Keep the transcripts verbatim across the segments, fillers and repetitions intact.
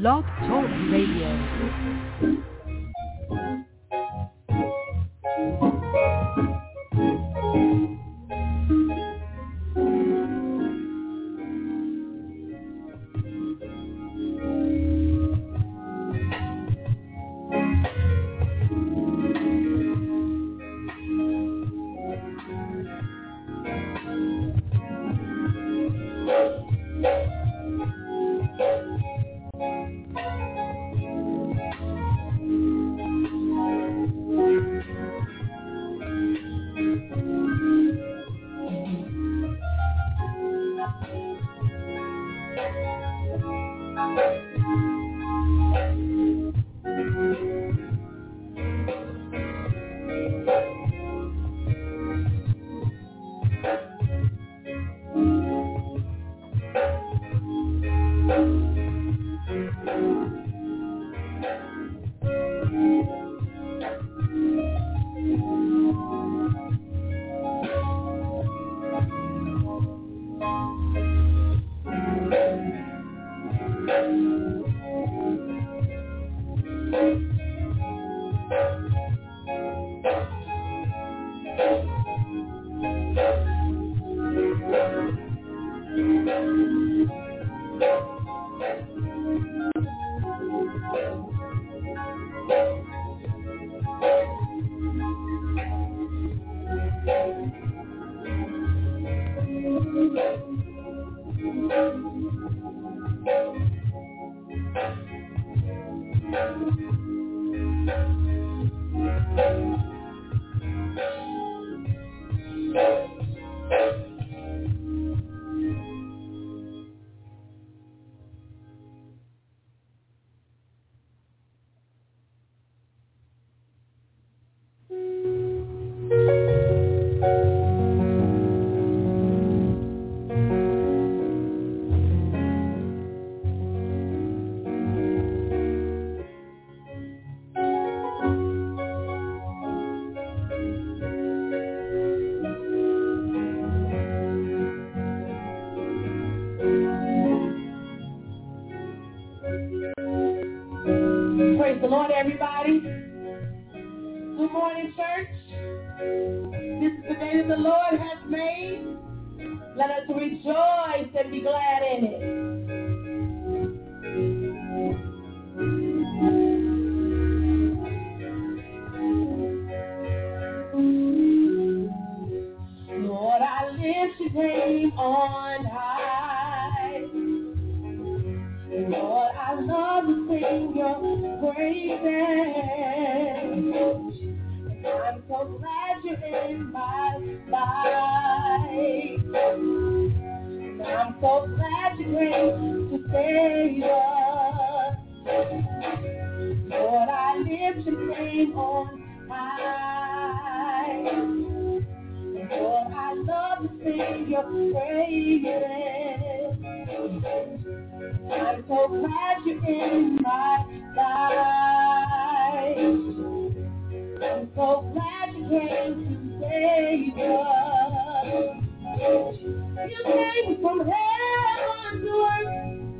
Blog Talk Radio.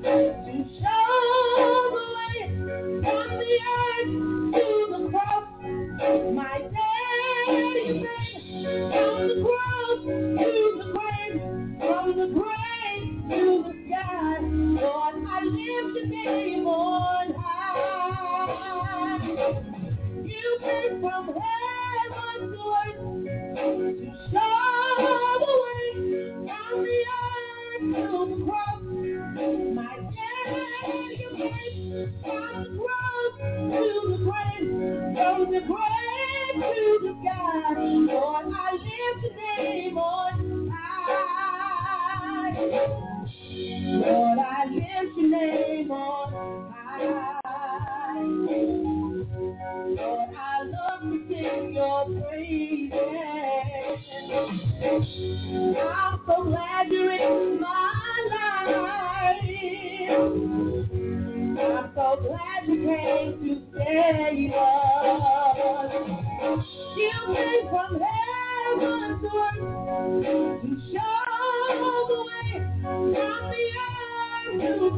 To show the way from the earth You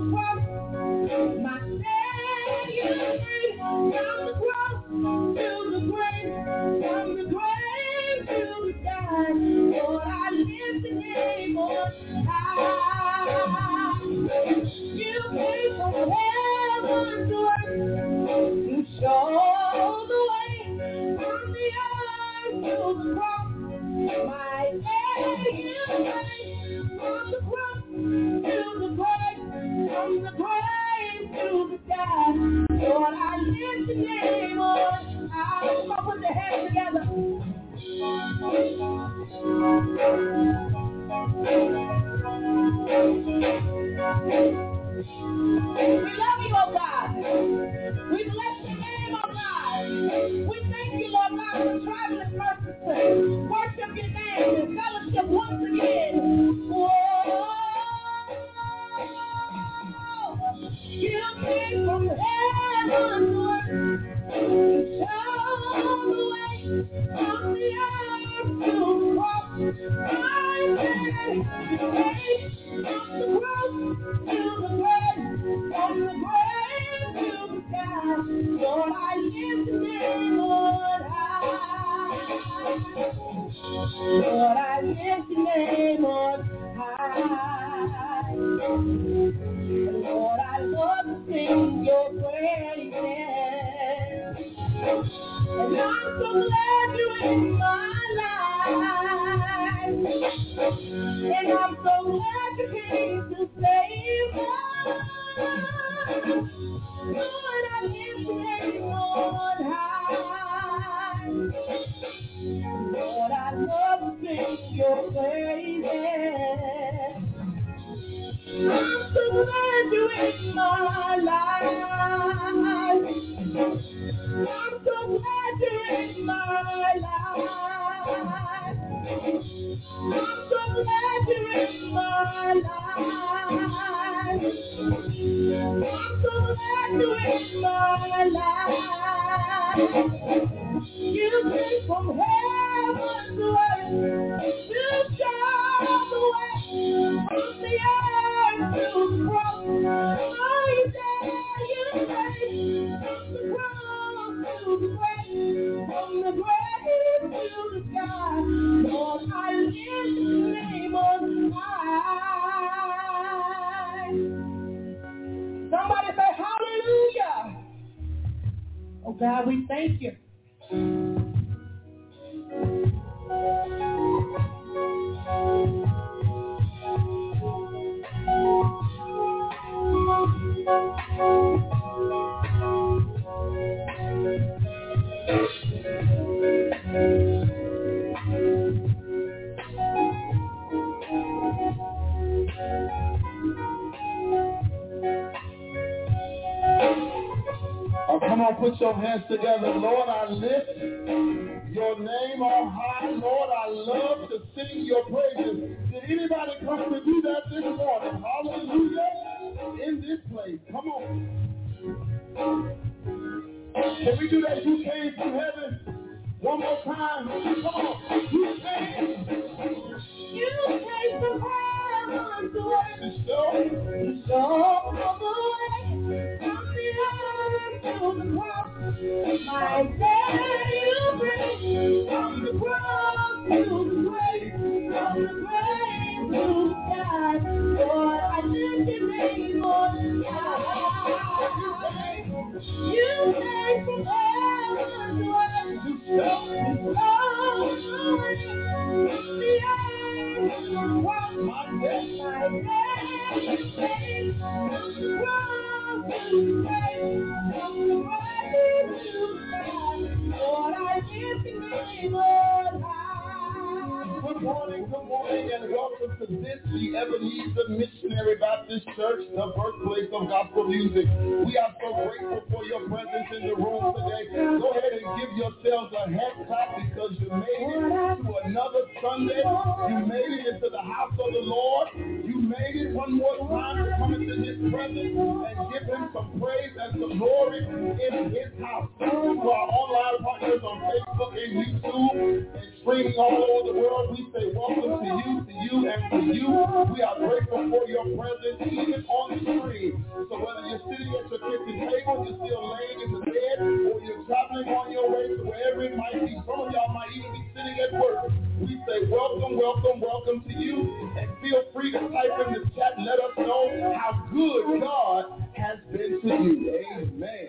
made it one more time to come into his presence and give him some praise and some glory in his house. Thank you to our online partners on Facebook and YouTube and streaming all over the world. We say welcome to you, to you, and to you. We are grateful for your presence, even on the screen. So whether you're sitting at your kitchen table, you're still laying in the bed, or you're traveling on your way to wherever it might be, some of y'all might even be sitting at work. We say welcome, welcome, welcome to you. And feel free to type in the chat and let us know how good God has been to you. Amen.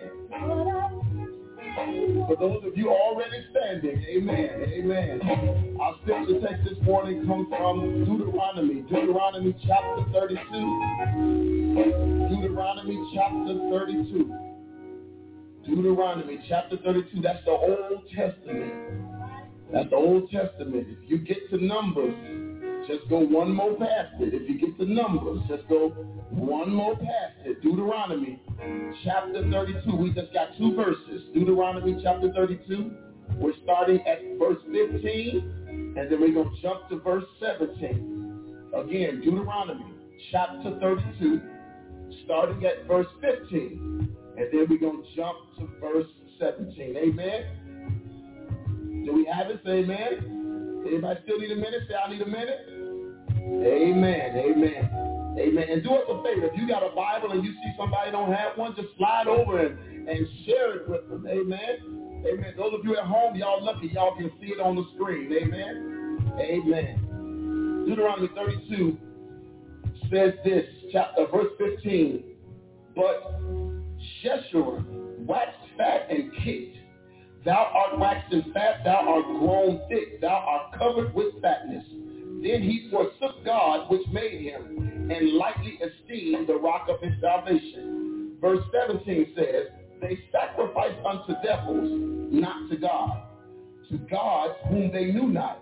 For those of you already standing, amen, amen. Our scripture text this morning comes from Deuteronomy, Deuteronomy chapter thirty-two. Deuteronomy chapter thirty-two. Deuteronomy chapter thirty-two. That's the Old Testament. That's the Old Testament. If you get to Numbers, just go one more past it. If you get to Numbers, just go one more past it. Deuteronomy chapter thirty-two. We just got two verses. Deuteronomy chapter thirty-two. We're starting at verse fifteen, and then we're going to jump to verse seventeen. Again, Deuteronomy chapter thirty-two, starting at verse fifteen, and then we're going to jump to verse seventeen. Amen. Do we have it? Say amen. Anybody still need a minute? Say, I need a minute. Amen. Amen. Amen. And do us a favor. If you got a Bible and you see somebody don't have one, just slide over and, and share it with them. Amen. Amen. Those of you at home, y'all lucky. Y'all can see it on the screen. Amen. Amen. Deuteronomy thirty-two says this, chapter verse fifteen. But Jeshurun waxed fat and kicked. Thou art waxen fat, thou art grown thick, thou art covered with fatness. Then he forsook God, which made him, and lightly esteemed the rock of his salvation. Verse seventeen says, they sacrificed unto devils, not to God, to gods whom they knew not,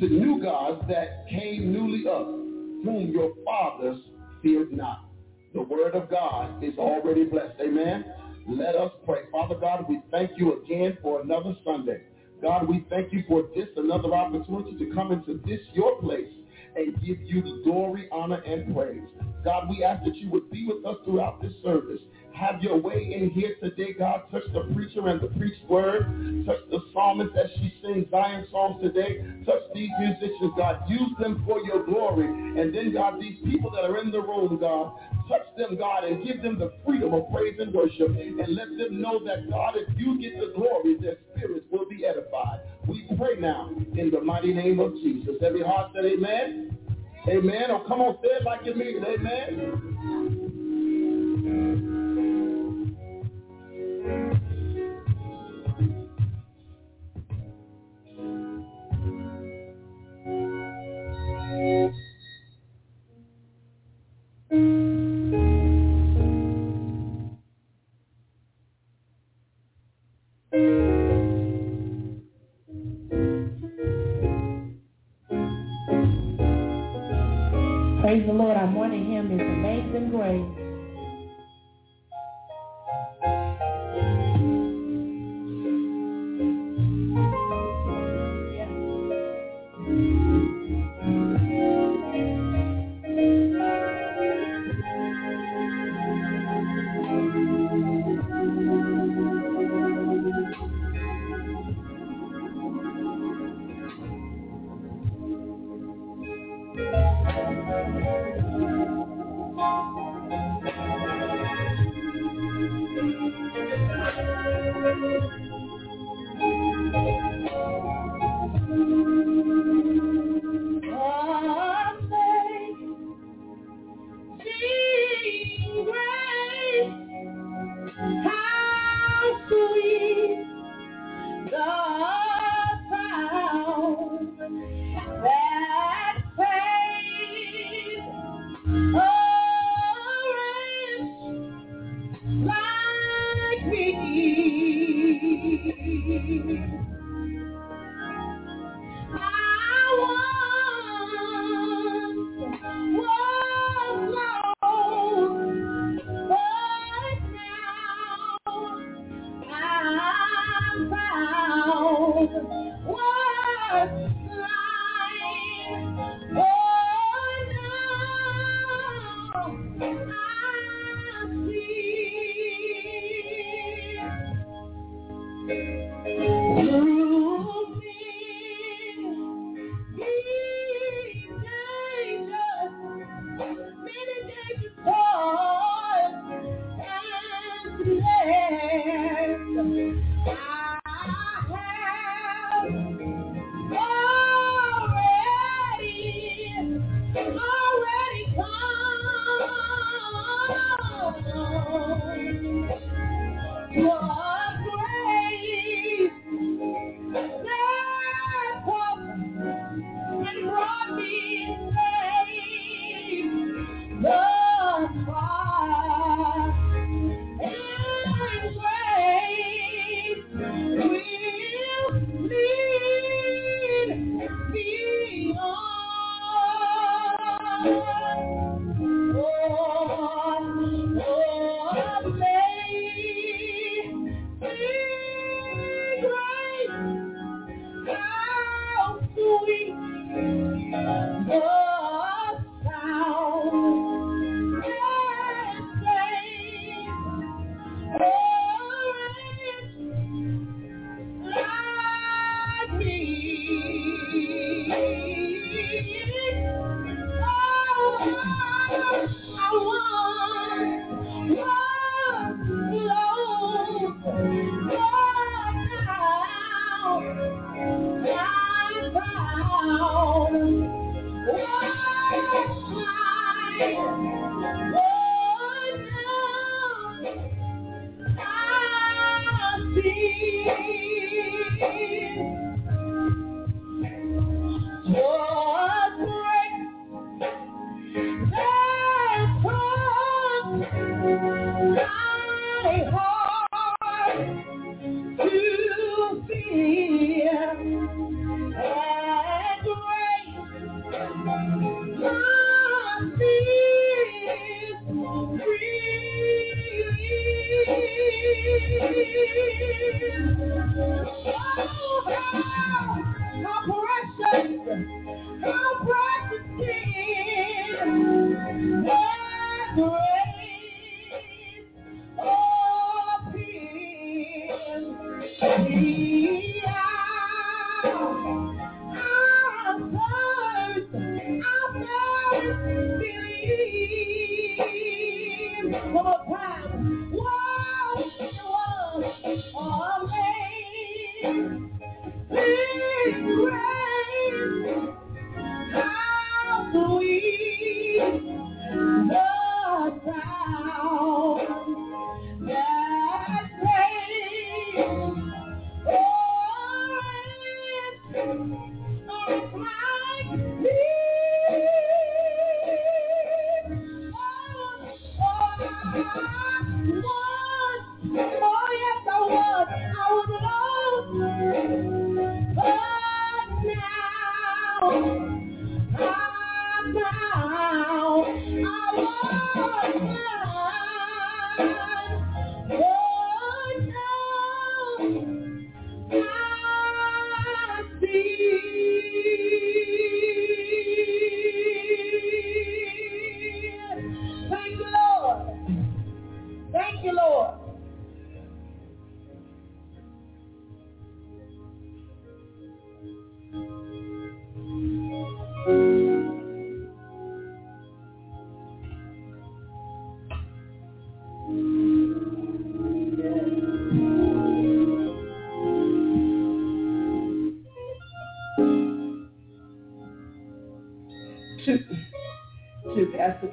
to new gods that came newly up, whom your fathers feared not. The word of God is already blessed. Amen. Let us pray. Father God, we thank you again for another Sunday. God, we thank you for this, another opportunity to come into this, your place, and give you the glory, honor, and praise. God, we ask that you would be with us throughout this service. Have your way in here today, God. Touch the preacher and the preached word. Touch the psalmist as she sings Zion songs today. Touch these musicians, God. Use them for your glory. And then, God, these people that are in the room, God, touch them, God, and give them the freedom of praise and worship. And let them know that, God, if you get the glory, their spirits will be edified. We pray now in the mighty name of Jesus. Every heart said amen. Amen. Oh, come on, say it like you mean it. Amen. Praise the Lord. Our morning hymn is Amazing Grace. Thank you.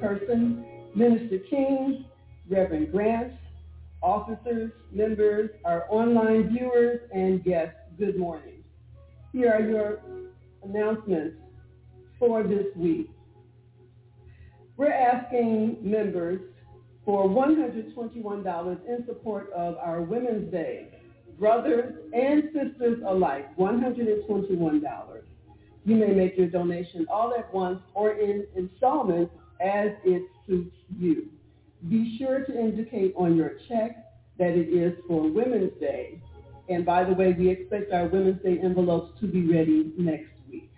Person, Minister King, Reverend Grant, officers, members, our online viewers, and guests, good morning. Here are your announcements for this week. We're asking members for one hundred twenty-one dollars in support of our Women's Day. Brothers and sisters alike, one hundred twenty-one dollars. You may make your donation all at once or in installments as it suits you. Be sure to indicate on your check that it is for Women's Day. And by the way, we expect our Women's Day envelopes to be ready next week.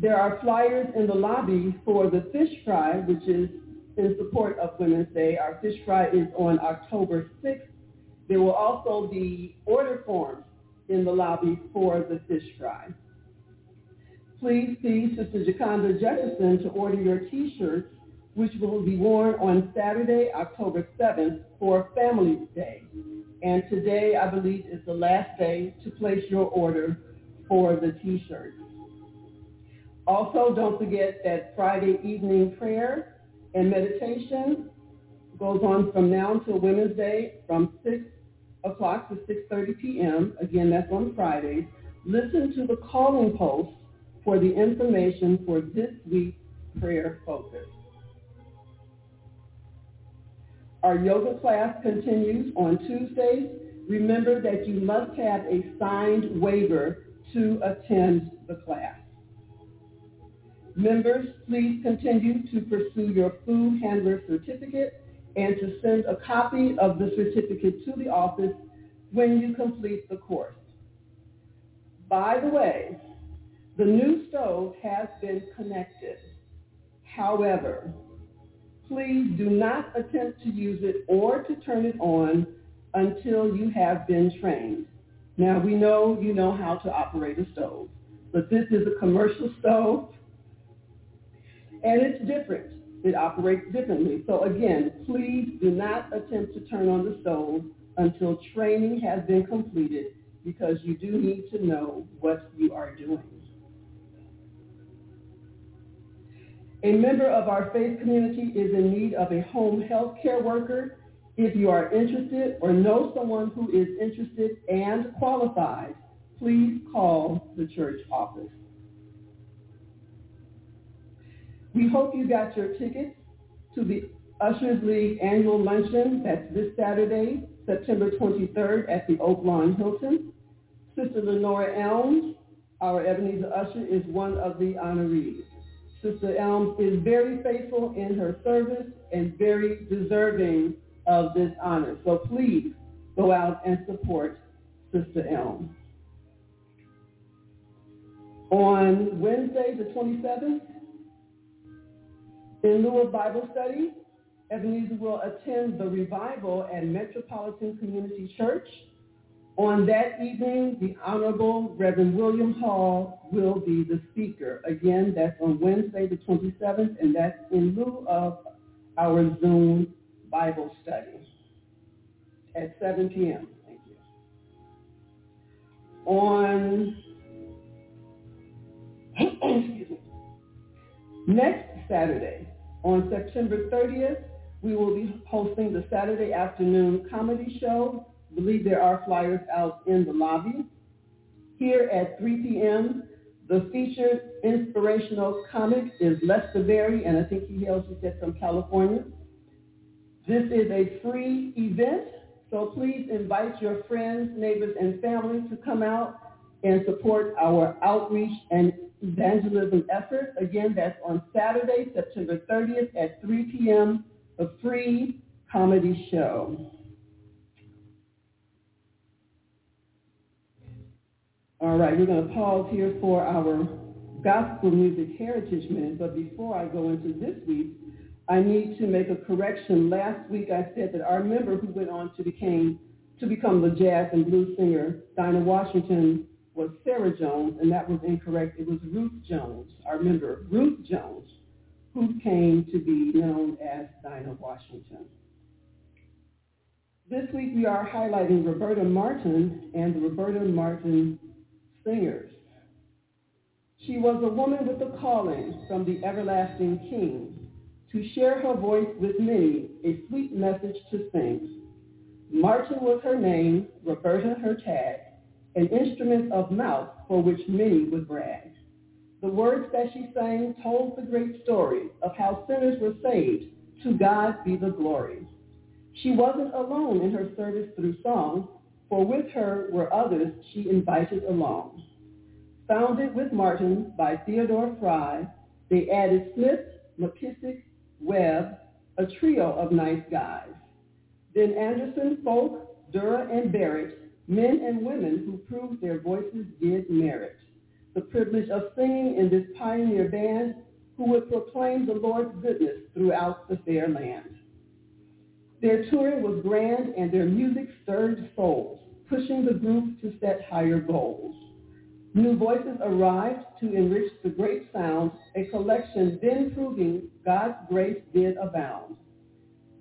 There are flyers in the lobby for the fish fry, which is in support of Women's Day. Our fish fry is on October sixth. There will also be order forms in the lobby for the fish fry. Please see Sister Jaconda Jefferson to order your T-shirts, which will be worn on Saturday, October seventh for Family Day. And today, I believe, is the last day to place your order for the T-shirts. Also, don't forget that Friday evening prayer and meditation goes on from now until Women's Day from six o'clock to six thirty p.m. Again, that's on Fridays. Listen to the calling post for the information for this week's prayer focus. Our yoga class continues on Tuesdays. Remember that you must have a signed waiver to attend the class. Members, please continue to pursue your food handler certificate and to send a copy of the certificate to the office when you complete the course. By the way, the new stove has been connected. However, please do not attempt to use it or to turn it on until you have been trained. Now, we know you know how to operate a stove, but this is a commercial stove, and it's different. It operates differently. So again, please do not attempt to turn on the stove until training has been completed, because you do need to know what you are doing. A member of our faith community is in need of a home health care worker. If you are interested or know someone who is interested and qualified, please call the church office. We hope you got your tickets to the Ushers League Annual Luncheon. That's this Saturday, September twenty-third at the Oaklawn Hilton. Sister Lenora Elms, our Ebenezer Usher, is one of the honorees. Sister Elms is very faithful in her service and very deserving of this honor. So please go out and support Sister Elms. On Wednesday the twenty-seventh, in lieu of Bible study, Ebenezer will attend the revival at Metropolitan Community Church On that evening, the Honorable Reverend William Hall will be the speaker. Again, that's on Wednesday the twenty-seventh, and that's in lieu of our Zoom Bible study at seven p.m. Thank you. On, excuse me, next Saturday, on September thirtieth, we will be hosting the Saturday afternoon comedy show. I believe there are flyers out in the lobby. Here at three p.m., the featured inspirational comic is Lester Berry, and I think he hails, he said, from California. This is a free event, so please invite your friends, neighbors, and family to come out and support our outreach and evangelism efforts. Again, that's on Saturday, September thirtieth at three p.m., the free comedy show. All right, we're going to pause here for our Gospel Music Heritage Minute, but before I go into this week, I need to make a correction. Last week I said that our member who went on to became to become the jazz and blues singer, Dinah Washington, was Sarah Jones, and that was incorrect. It was Ruth Jones, our member, Ruth Jones, who came to be known as Dinah Washington. This week we are highlighting Roberta Martin and the Roberta Martin Singers. She was a woman with a calling from the everlasting King to share her voice with many, a sweet message to sing. Martin was her name, Roberta her tag, an instrument of mouth for which many would brag. The words that she sang told the great story of how sinners were saved. To God be the glory. She wasn't alone in her service through song, for with her were others she invited along. Founded with Martin by Theodore Fry, they added Smith, McKissick, Webb, a trio of nice guys. Then Anderson, Folk, Dura, and Barrett, men and women who proved their voices did merit the privilege of singing in this pioneer band who would proclaim the Lord's goodness throughout the fair land. Their touring was grand and their music stirred souls, pushing the group to set higher goals. New voices arrived to enrich the great sound, a collection then proving God's grace did abound.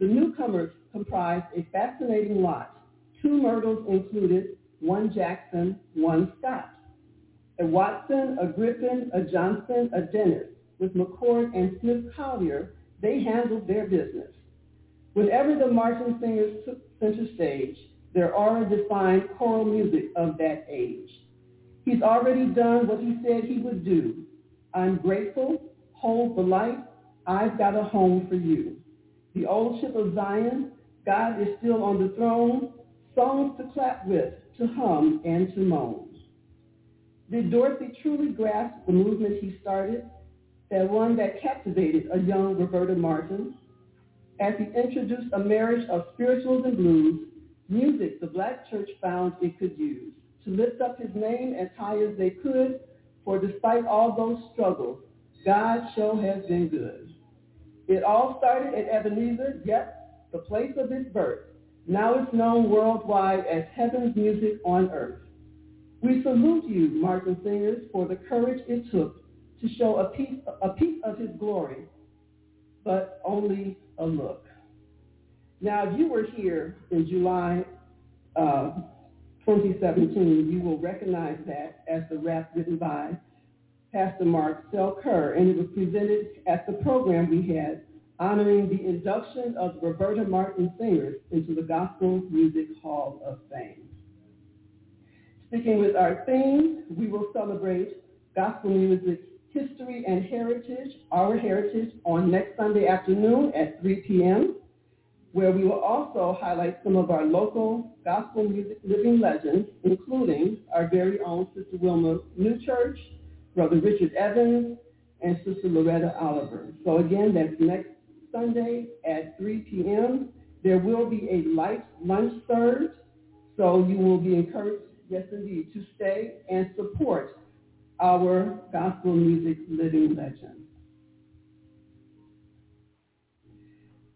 The newcomers comprised a fascinating lot, two Myrtles included, one Jackson, one Scott, a Watson, a Griffin, a Johnson, a Dennis. With McCord and Smith Collier, they handled their business. Whenever the Martin singers took center stage, their aura defined choral music of that age. He's already done what he said he would do. I'm grateful, hold the light, I've got a home for you. The old ship of Zion, God is still on the throne, songs to clap with, to hum and to moan. Did Dorothy truly grasp the movement he started, that one that captivated a young Roberta Martin? As he introduced a marriage of spirituals and blues, music the Black church found it could use to lift up his name as high as they could, for despite all those struggles, God sure has been good. It all started at Ebenezer, yep, the place of his birth. Now it's known worldwide as Heaven's Music on Earth. We salute you, Martin singers, for the courage it took to show a piece, a piece of his glory, but only a look. Now, if you were here in July uh, twenty seventeen, you will recognize that as the rap written by Pastor Mark Selker, and it was presented at the program we had honoring the induction of Roberta Martin singers into the Gospel Music Hall of Fame. Sticking with our theme, we will celebrate gospel music history and heritage, our heritage, on next Sunday afternoon at three p.m., where we will also highlight some of our local gospel music living legends, including our very own Sister Wilma Newchurch, Brother Richard Evans, and Sister Loretta Oliver. So again, that's next Sunday at three p.m. There will be a light lunch served, so you will be encouraged, yes indeed, to stay and support our gospel music living legend.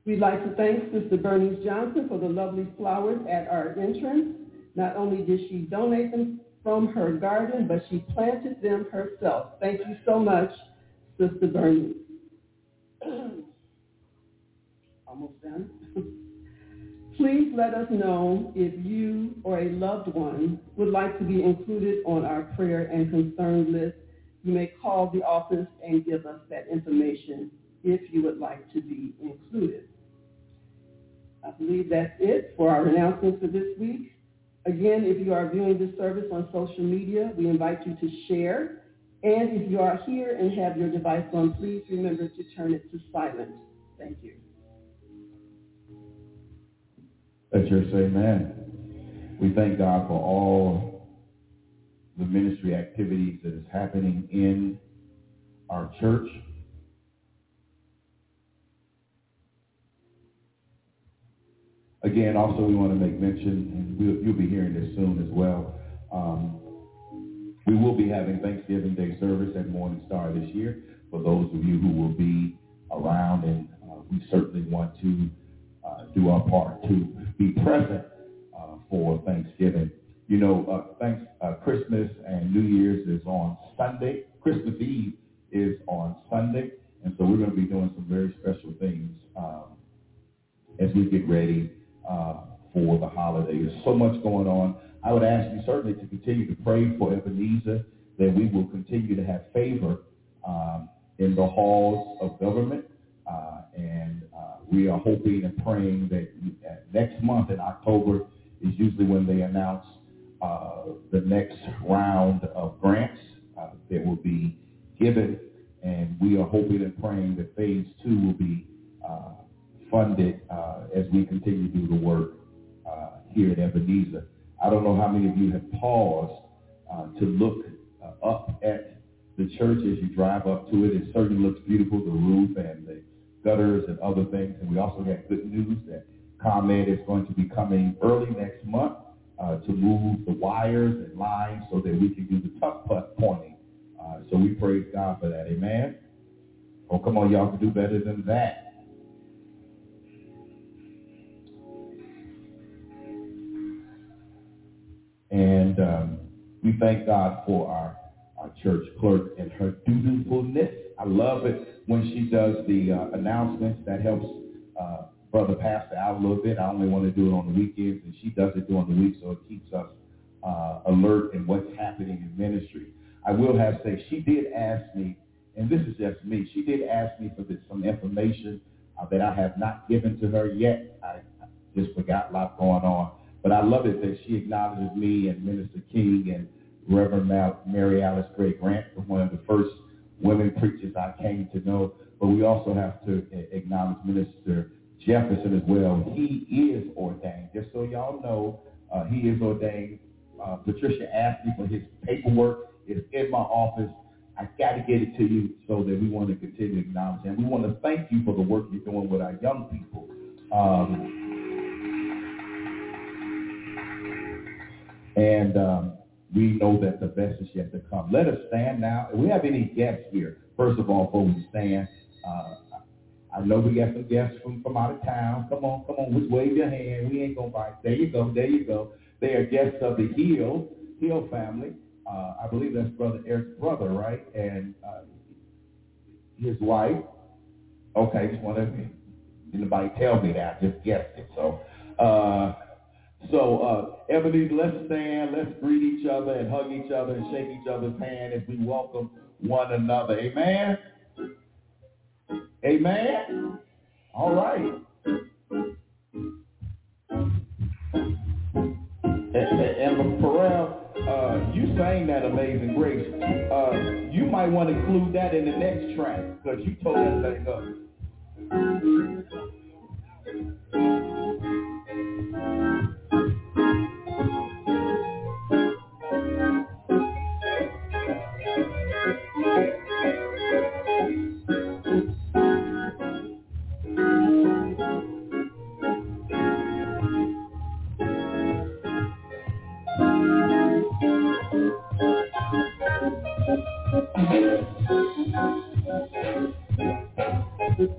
We'd like to thank Sister Bernice Johnson for the lovely flowers at our entrance. Not only did she donate them from her garden, but she planted them herself. Thank you so much, Sister Bernice. Almost done. Please let us know if you or a loved one would like to be included on our prayer and concern list. You may call the office and give us that information if you would like to be included. I believe that's it for our announcements for this week. Again, if you are viewing this service on social media, we invite you to share. And if you are here and have your device on, please remember to turn it to silent. Thank you. Let your say amen. We thank God for all the ministry activities that is happening in our church. Again, also we want to make mention, and we'll, you'll be hearing this soon as well, um, we will be having Thanksgiving Day service at Morningstar this year for those of you who will be around, and uh, we certainly want to uh, do our part to be present uh, for Thanksgiving. You know, uh, thanks, uh, Christmas and New Year's is on Sunday. Christmas Eve is on Sunday, and so we're going to be doing some very special things um, as we get ready uh, for the holiday. There's so much going on. I would ask you certainly to continue to pray for Ebenezer, that we will continue to have favor um, in the halls of government. Uh, and uh, we are hoping and praying that next month in October is usually when they announce uh, the next round of grants uh, that will be given. And we are hoping and praying that phase two will be uh, funded uh, as we continue to do the work uh, here at Ebenezer. I don't know how many of you have paused uh, to look uh, up at the church as you drive up to it. It certainly looks beautiful, the roof and the gutters and other things. And we also have good news that ComEd is going to be coming early next month uh, to move the wires and lines so that we can do the tuck putt pointing. Uh, so we praise God for that. Amen? Oh, come on, y'all can do better than that. And um, we thank God for our, our church clerk and her dutifulness. I love it when she does the uh, announcements. That helps uh, Brother Pastor out a little bit. I only want to do it on the weekends, and she does it during the week, so it keeps us uh, alert in what's happening in ministry. I will have to say, she did ask me, and this is just me, she did ask me for this, some information uh, that I have not given to her yet. I, I just forgot a lot going on. But I love it that she acknowledges me and Minister King and Reverend Mary Alice Craig Grant, one of the first women preachers I came to know. But we also have to acknowledge Minister Jefferson as well. He is ordained. Just so y'all know, uh, he is ordained. Uh, Patricia asked me for his paperwork. It's in my office. I got to get it to you so that we want to continue to acknowledge. And we want to thank you for the work you're doing with our young people. Um, And um, we know that the best is yet to come. Let us stand now. If we have any guests here, first of all, before we stand, uh, I know we got some guests from, from out of town. Come on, come on, just wave your hand. We ain't going to bite. There you go, there you go. They are guests of the Hill, Hill family. Uh, I believe that's Brother Eric's brother, right? And uh, his wife. Okay, just want to, anybody tell me that. I just guessed it. So, uh, So, uh, Ebenezer, let's stand, let's greet each other and hug each other and shake each other's hand as we welcome one another. Amen? Amen? All right. And Pharrell, uh, you sang that Amazing Grace. Uh, you might want to include that in the next track because you tore that thing up. Thank you.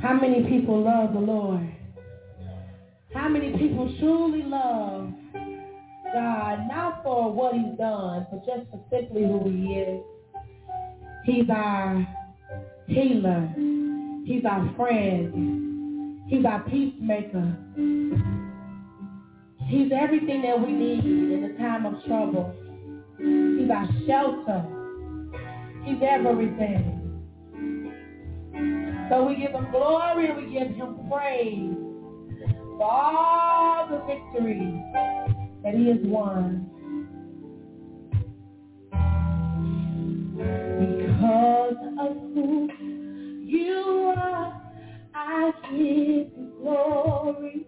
How many people love the Lord? How many people truly love God, not for what he's done, but just for simply who he is? He's our healer. He's our friend. He's our peacemaker. He's everything that we need in the time of trouble. He's our shelter. He's everything. So we give him glory and we give him praise for all the victories that he has won. Because of who you are, I give you glory.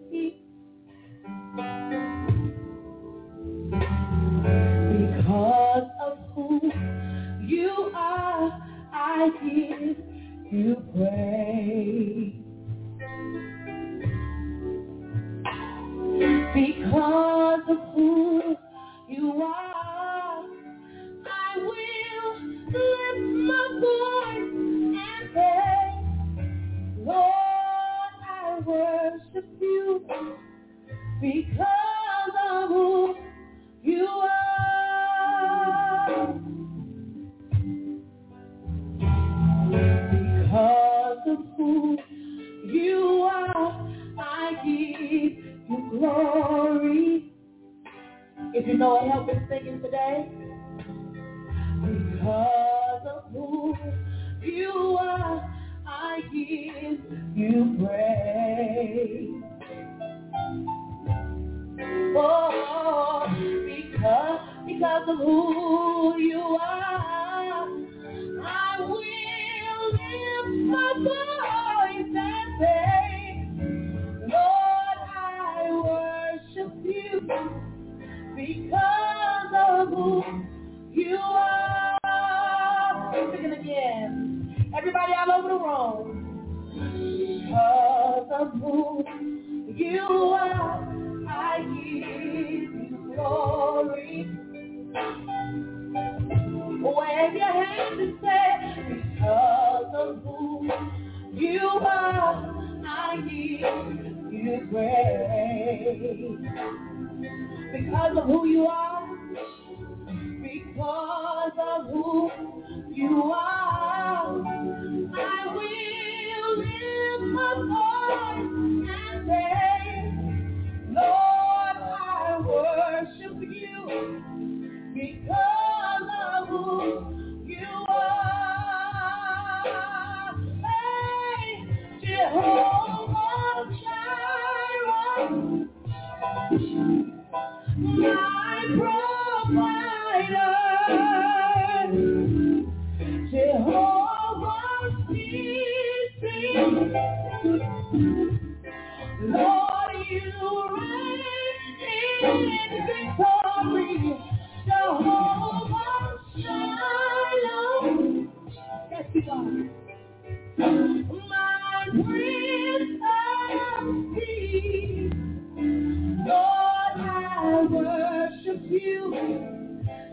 Because of who you are, I give you pray. Because of who you are, I will lift my voice and pray. Lord, I worship you because of who you are. Because of who who you are. I give you glory. If you know it, help us singing today. Because of who you are, I give you praise. Oh, because, because of who you are, I will lift my voice and say, Lord, I worship you because of who you are. Sing it again. Everybody all over the room. Because of who you are, I give you glory. Wave your hands and say, because of who you are, I give you praise. Because of who you are, because of who you are, I will lift my voice and say, Lord, I worship you because of who you are. Hey, Jehovah Jireh, my provider, Jehovah Nissi, Lord. You reign in victory, Jehovah Shalom. Yes, you are. My Prince of Peace, Lord, I worship you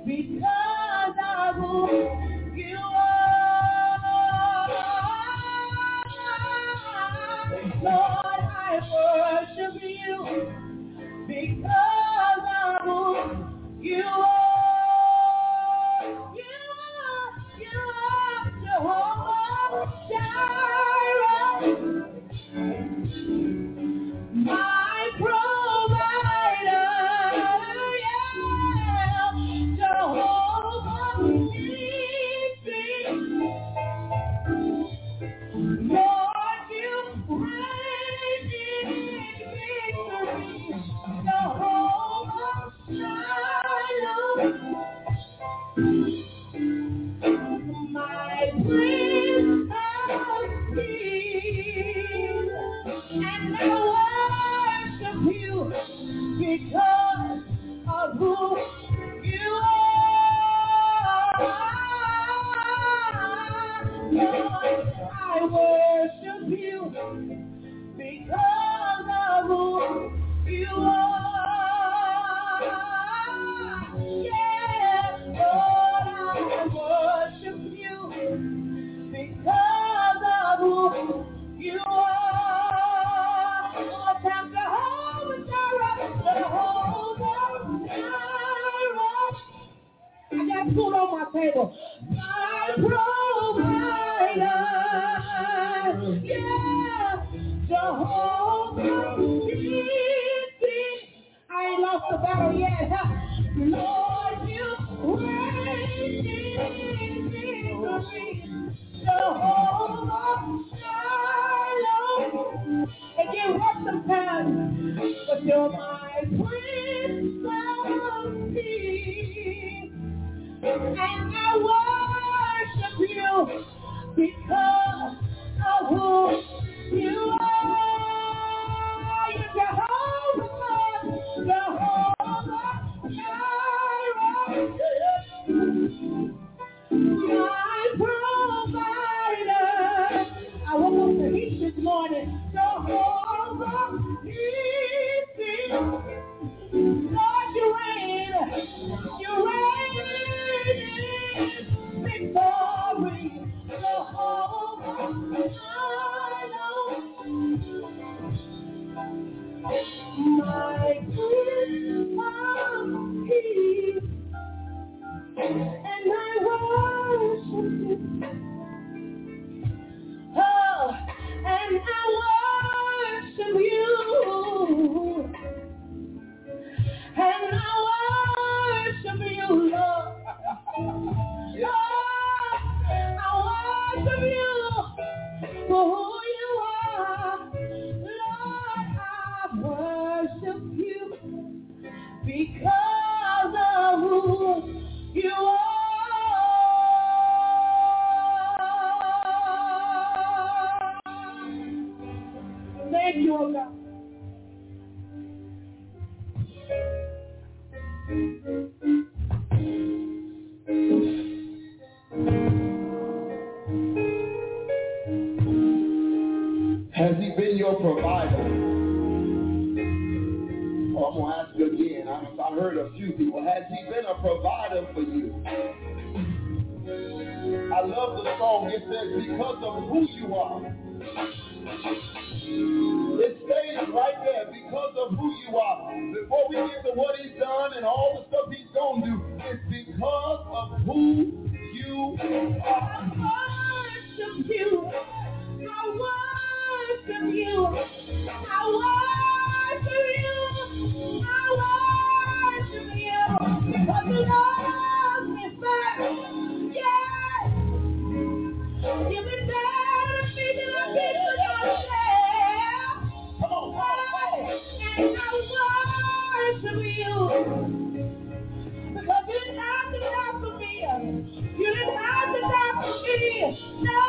because of who you are. Lord, I worship you because of who you are. You are, you are Jehovah Jireh, my provider, yeah. Jehovah Nissi, Lord, you reign. My Prince of Peace, and I worship you because of who you are. Lord, I worship you because of who you are. Yeah, Lord, I worship you because of who you are. One more time, Jehovah Jireh, Jehovah Jireh. I got food on my table. My provider, yeah, Jehovah Jireh. I ain't lost the battle yet. Lord, you reign in victory, Jehovah Shalom. It gets rough sometimes, but you're my Prince of Peace, and I worship you because of who you are. You're Jehovah. Jehovah Jireh, my provider. I woke up to eat this morning. Jehovah Nissi, Lord, you reign, you reign in victory. Jehovah Jireh, my Prince of Peace, and I worship you. Oh, and thank you, oh God. Has he been your provider? Oh, I'm going to ask you again. I, I heard a few people. Has he been a provider for you? I love the song. It says, because of who you are. It stays right there, because of who you are. Before we get to what he's done and all the stuff he's going to do, it's because of who you are. I worship you. I worship you. I worship you. I worship you. Because you love me first. Yes. Give it back. And I worship you, because you didn't have to die for me. You didn't have to die for me. No,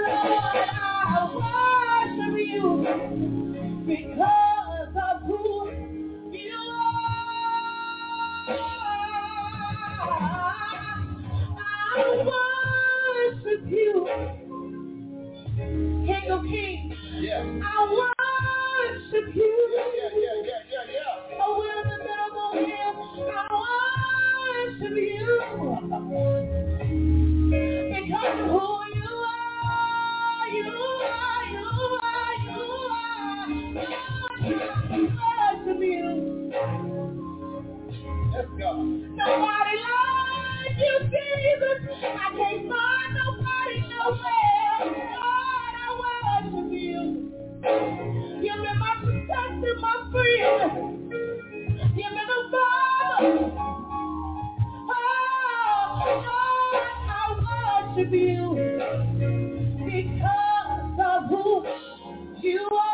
Lord, I worship you, because of who you are. I worship you, King of Kings. Yeah. I worship Yeah, yeah, yeah, yeah, yeah, yeah. Oh, we're in the middle of him. I worship you. Because of who you are, you are, you are, you are. I worship you. Let's go. Nobody like you, Jesus. I can't find nobody nowhere. Lord, I worship you. You've been my protector, my friend. You've been a father. Oh, Lord, I worship you, because of who you are.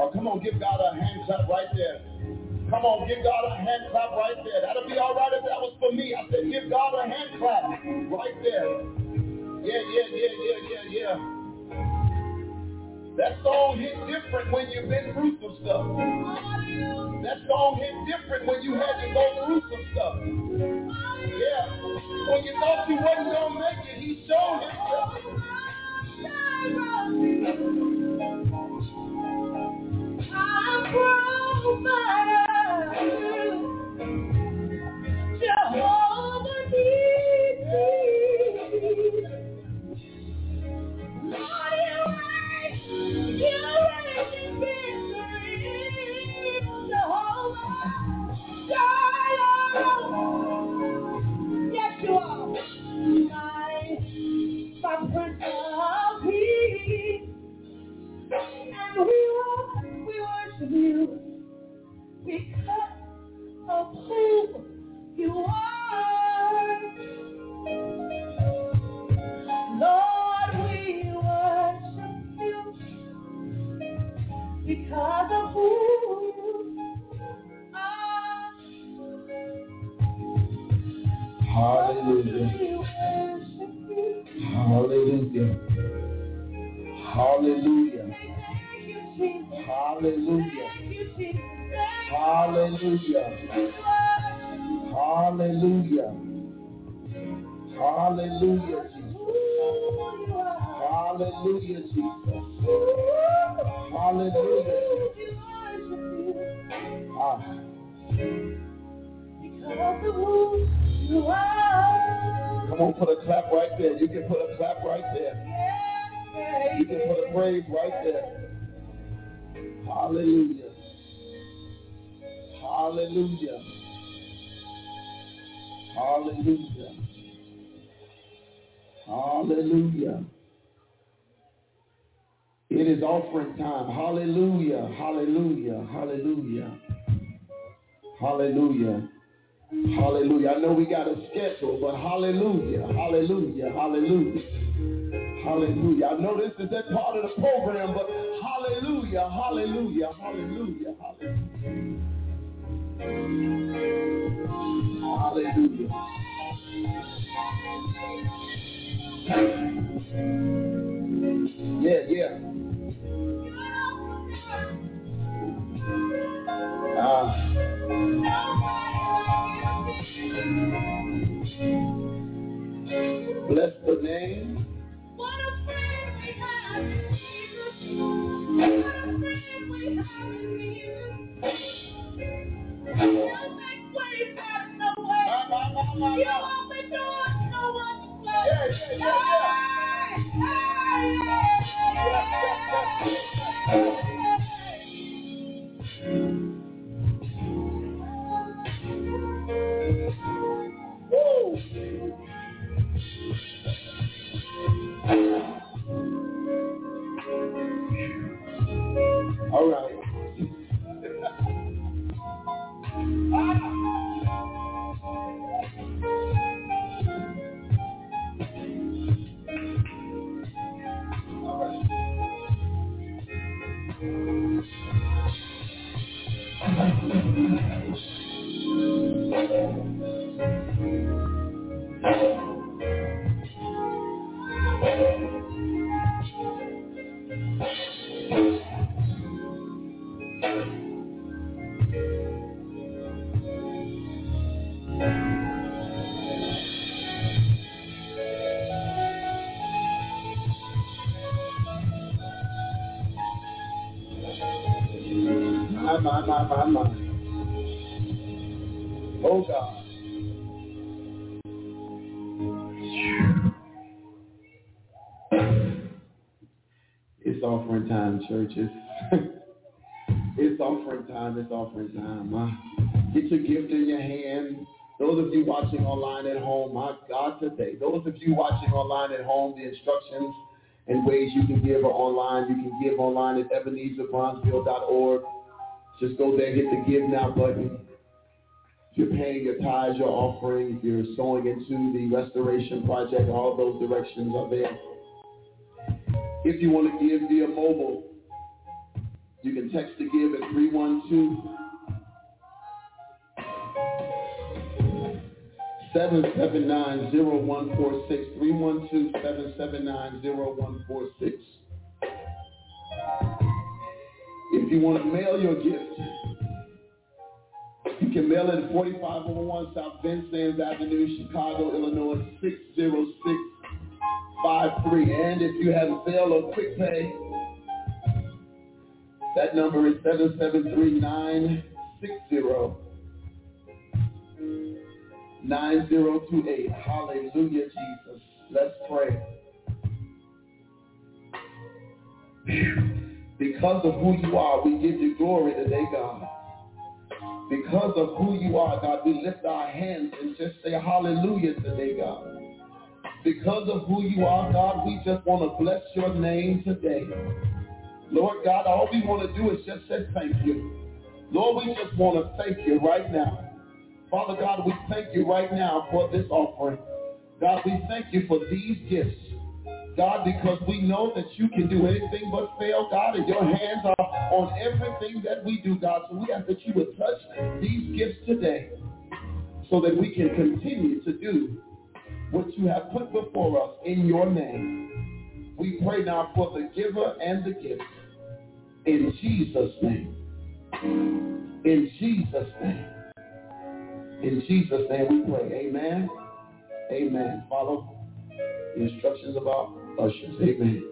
Oh, come on, give God a hand clap right there. Come on, give God a hand clap right there. That'll be all right if that was for me. I said, give God a hand clap right there. Yeah, yeah, yeah, yeah, yeah, yeah. That song hit different when you've been through some stuff. That song hit different when you had to go through some stuff. Yeah. When you thought you wasn't going to make it, he showed himself. I'm provider. Jehovah Nissi. Lord, you You reign in victory, Jehovah, Jireh. Yes, you are my, my Prince of Peace, and we will, we worship you because of who you are, Lord. Because of who you are. Hallelujah. Hallelujah. Hallelujah. Hallelujah. Hallelujah. Hallelujah. Hallelujah, Jesus. Hallelujah, Jesus. Hallelujah. Ah. Come on, put a clap right there. You can put a clap right there. You can put a praise right there. Hallelujah. Hallelujah. Hallelujah. Hallelujah. It is offering time. Hallelujah, hallelujah, hallelujah, hallelujah, hallelujah. I know we got a schedule, but hallelujah, hallelujah, hallelujah, hallelujah. I know this is that part of the program, but hallelujah, hallelujah, hallelujah, hallelujah, hallelujah. Yeah, yeah. Ah. Bless the name. What a friend we have in Jesus. What a friend we have in Jesus. You make ways out of no way. You open doors no one can close. Yeah, yeah, yeah, yeah. Hey, hey, hey. All right. My, my, my. Oh God. It's offering time, churches. It's offering time. It's offering time. Uh, get your gift in your hand. Those of you watching online at home, my God, today. Those of you watching online at home, the instructions and ways you can give are online. You can give online at Ebenezer Bronzeville dot org. Just go there, hit the Give Now button. If you're paying your tithes, your offering, if you're sowing into the restoration project, all those directions are there. If you want to give via mobile, you can text the Give at three one two, seven seven nine, zero one four six, three one two, seven seven nine, zero one four six. If you want to mail your gift, you can mail it at forty-five oh one South Vincennes Avenue, Chicago, Illinois, six oh six five three. And if you have Zelle or Quick Pay, that number is seven seven three, nine six zero, nine zero two eight. Hallelujah, Jesus. Let's pray. Because of who you are, we give you glory today, God. Because of who you are, God, we lift our hands and just say hallelujah today, God. Because of who you are, God, we just want to bless your name today. Lord God, all we want to do is just say thank you. Lord, we just want to thank you right now. Father God, we thank you right now for this offering. God, we thank you for these gifts. God, because we know that you can do anything but fail, God, and your hands are on everything that we do, God. So we ask that you would touch these gifts today so that we can continue to do what you have put before us in your name. We pray now for the giver and the gift. In Jesus' name. In Jesus' name. In Jesus' name we pray. Amen. Amen. Follow the instructions about ushers. Amen.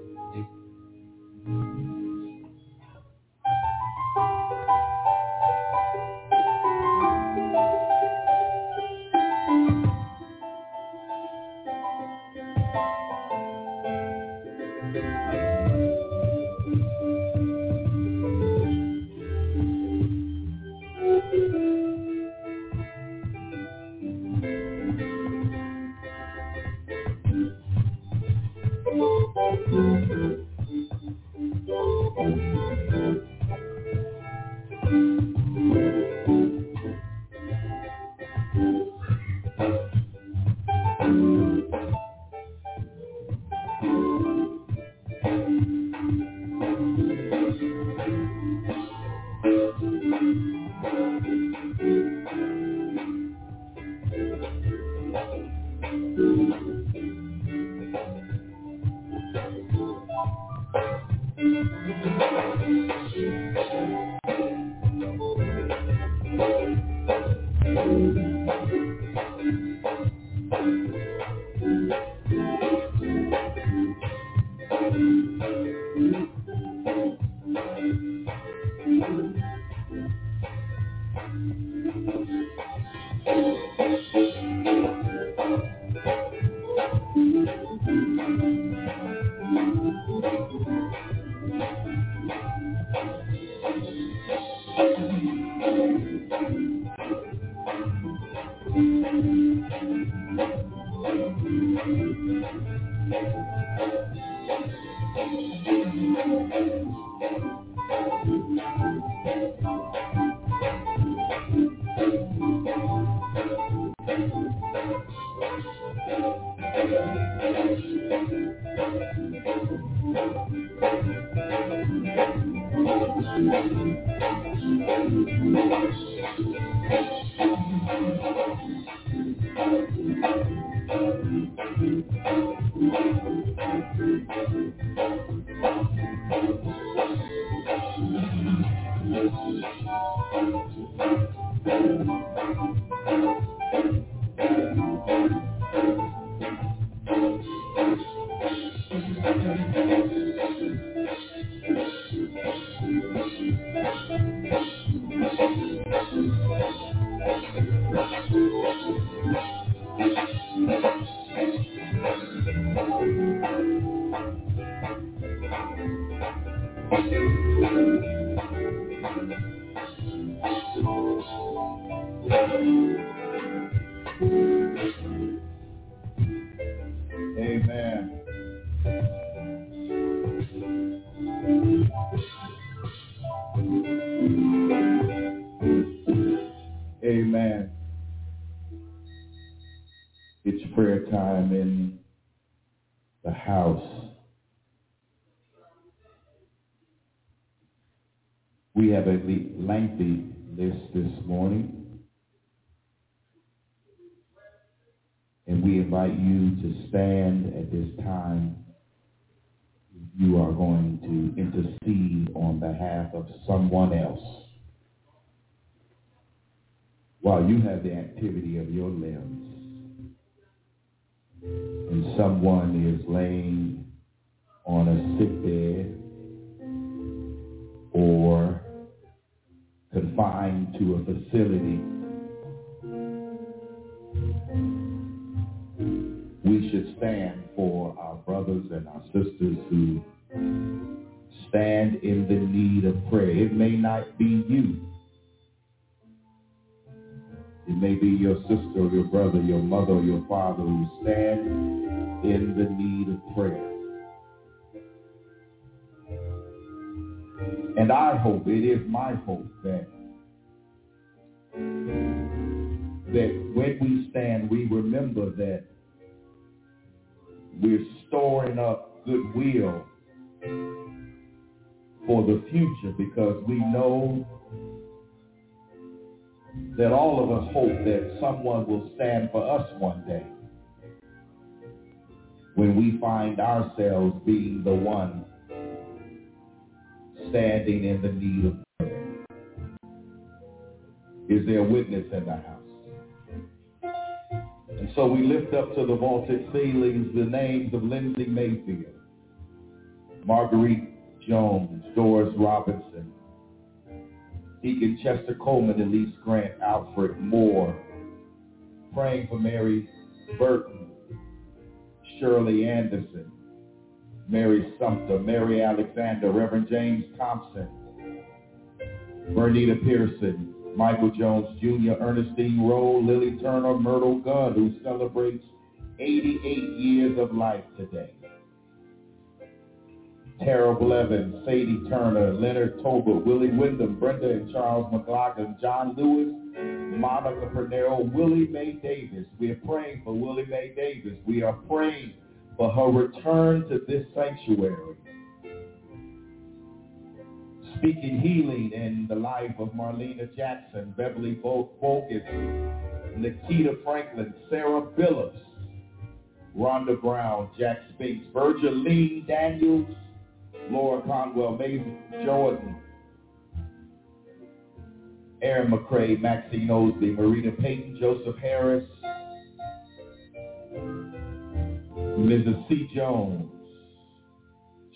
Mm-hmm.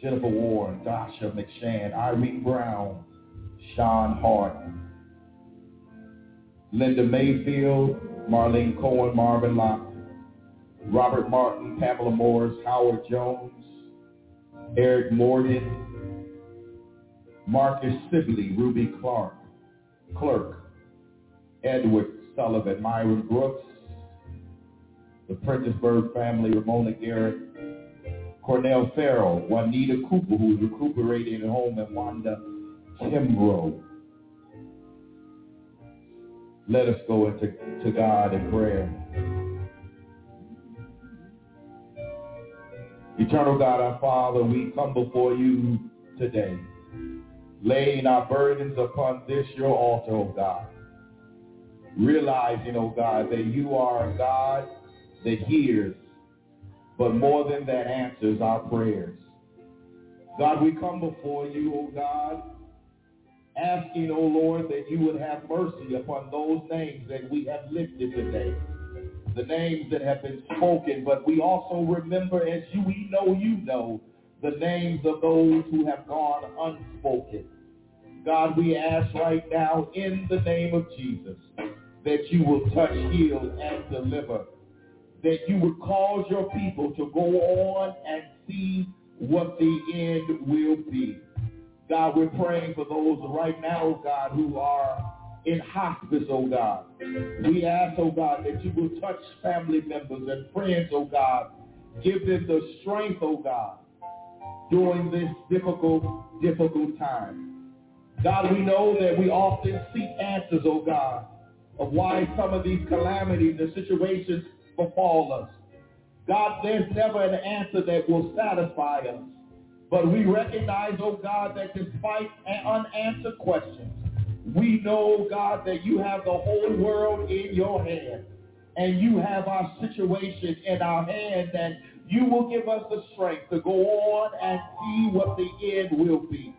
Jennifer Ward, Dasha McShann, Irene Brown, Sean Harden, Linda Mayfield, Marlene Cohen, Marvin Locke, Robert Martin, Pamela Morris, Howard Jones, Eric Morgan, Marcus Sibley, Ruby Clark, Clerk, Edward Sullivan, Myron Brooks, the Prenticeburg family, Ramona Garrett, Cornell Farrell, Juanita Cooper, who is recuperating at home, and Wanda Kimbrough. Let us go into to God in prayer. Eternal God, our Father, we come before you today, laying our burdens upon this, your altar, O God, realizing, O God, that you are a God that hears, but more than that, answers our prayers. God, we come before you, O God, asking, O Lord, that you would have mercy upon those names that we have lifted today, the names that have been spoken, but we also remember, as you, we know you know, the names of those who have gone unspoken. God, we ask right now in the name of Jesus that you will touch, heal, and deliver, that you would cause your people to go on and see what the end will be. God, we're praying for those right now, oh God, who are in hospice, oh God. We ask, oh God, that you will touch family members and friends, oh God. Give them the strength, oh God, during this difficult, difficult time. God, we know that we often seek answers, oh God, of why some of these calamities and situations befall us. God, there's never an answer that will satisfy us. But we recognize, oh God, that despite unanswered questions, we know, God, that you have the whole world in your hand, and you have our situation in our hand, and you will give us the strength to go on and see what the end will be.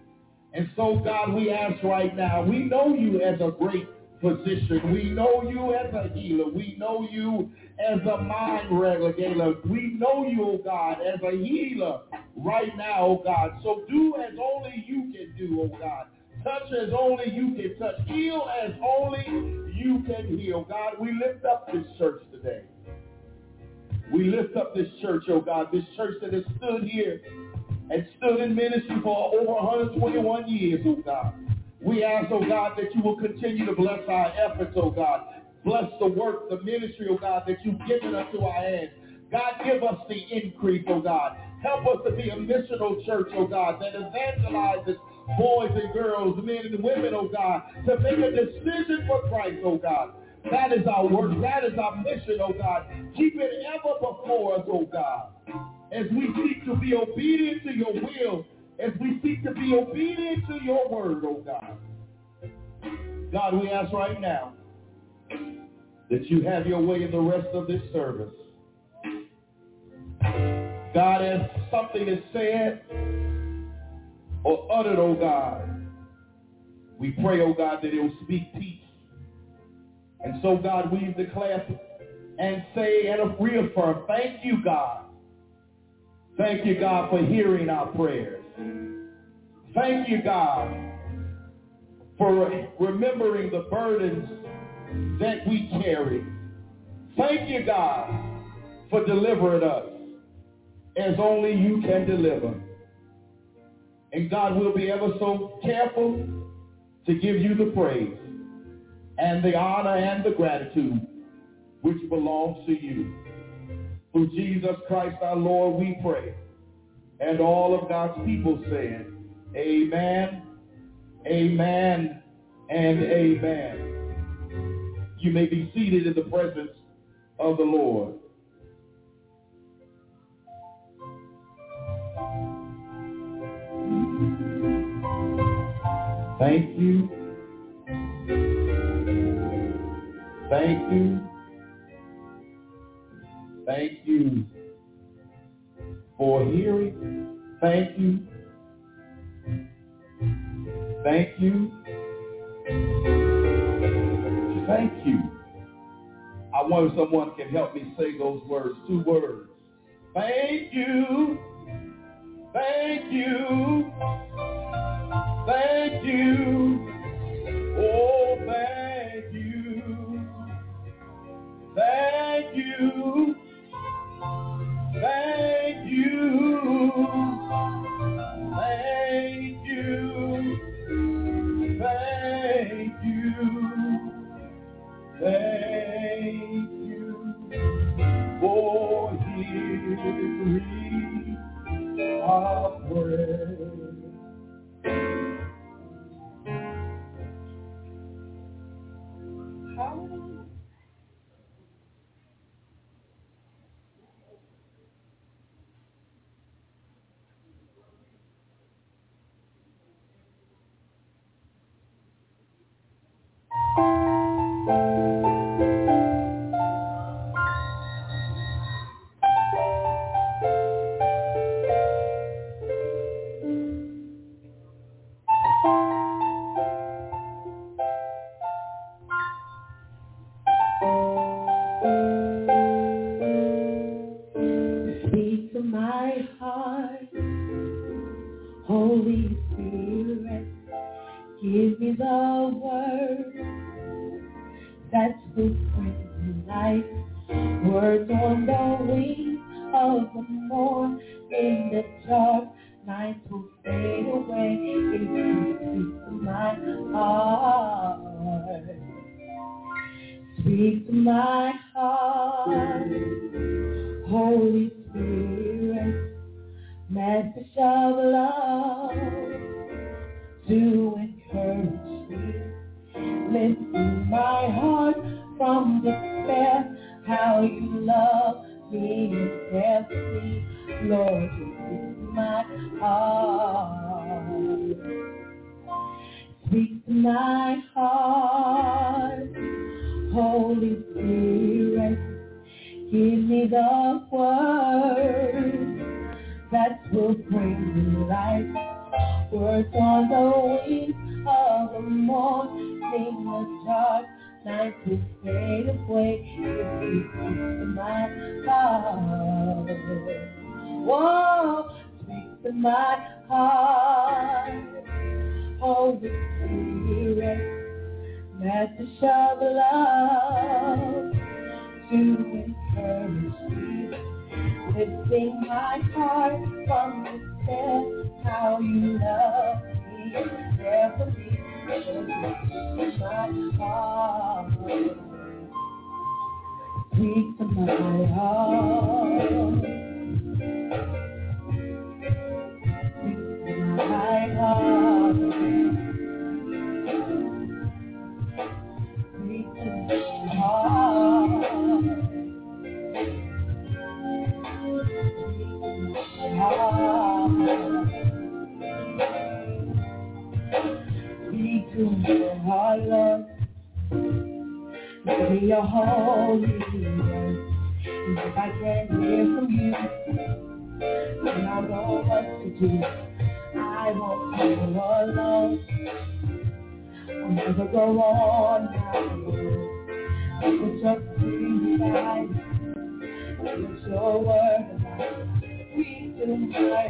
And so, God, we ask right now, we know you as a great physician. We know you as a healer. We know you as a mind regulator. We know you, oh God, as a healer right now, oh God. So do as only you can do, oh God. Touch as only you can touch. Heal as only you can heal. God, we lift up this church today. We lift up this church, oh God, this church that has stood here and stood in ministry for over one hundred twenty-one years, oh God. We ask, oh God, that you will continue to bless our efforts, oh God. Bless the work, the ministry, oh God, that you've given unto our hands. God, give us the increase, oh God. Help us to be a missional church, oh God, that evangelizes boys and girls, men and women, oh God, to make a decision for Christ, oh God. That is our work. That is our mission, oh God. Keep it ever before us, oh God, as we seek to be obedient to your will, as we seek to be obedient to your word, oh God. God, we ask right now that you have your way in the rest of this service. God, as something is said or uttered, oh God, we pray, oh God, that it will speak peace. And so, God, we declare and say and reaffirm, thank you, God. Thank you, God, for hearing our prayers. Thank you, God, for remembering the burdens that we carry. Thank you, God, for delivering us as only you can deliver. And God, will be ever so careful to give you the praise and the honor and the gratitude which belongs to you. Through Jesus Christ our Lord we pray. And all of God's people said, amen, amen, and amen. You may be seated in the presence of the Lord. Thank you. Thank you. Thank you for hearing. Thank you. Thank you. Thank you. I wonder if someone can help me say those words, two words. Thank you. Thank you. Thank you. Oh, thank you. Thank you. Thank you. Thank you. Thank you. Thank you for hearing our prayer. Speak to my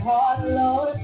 heart, Lord.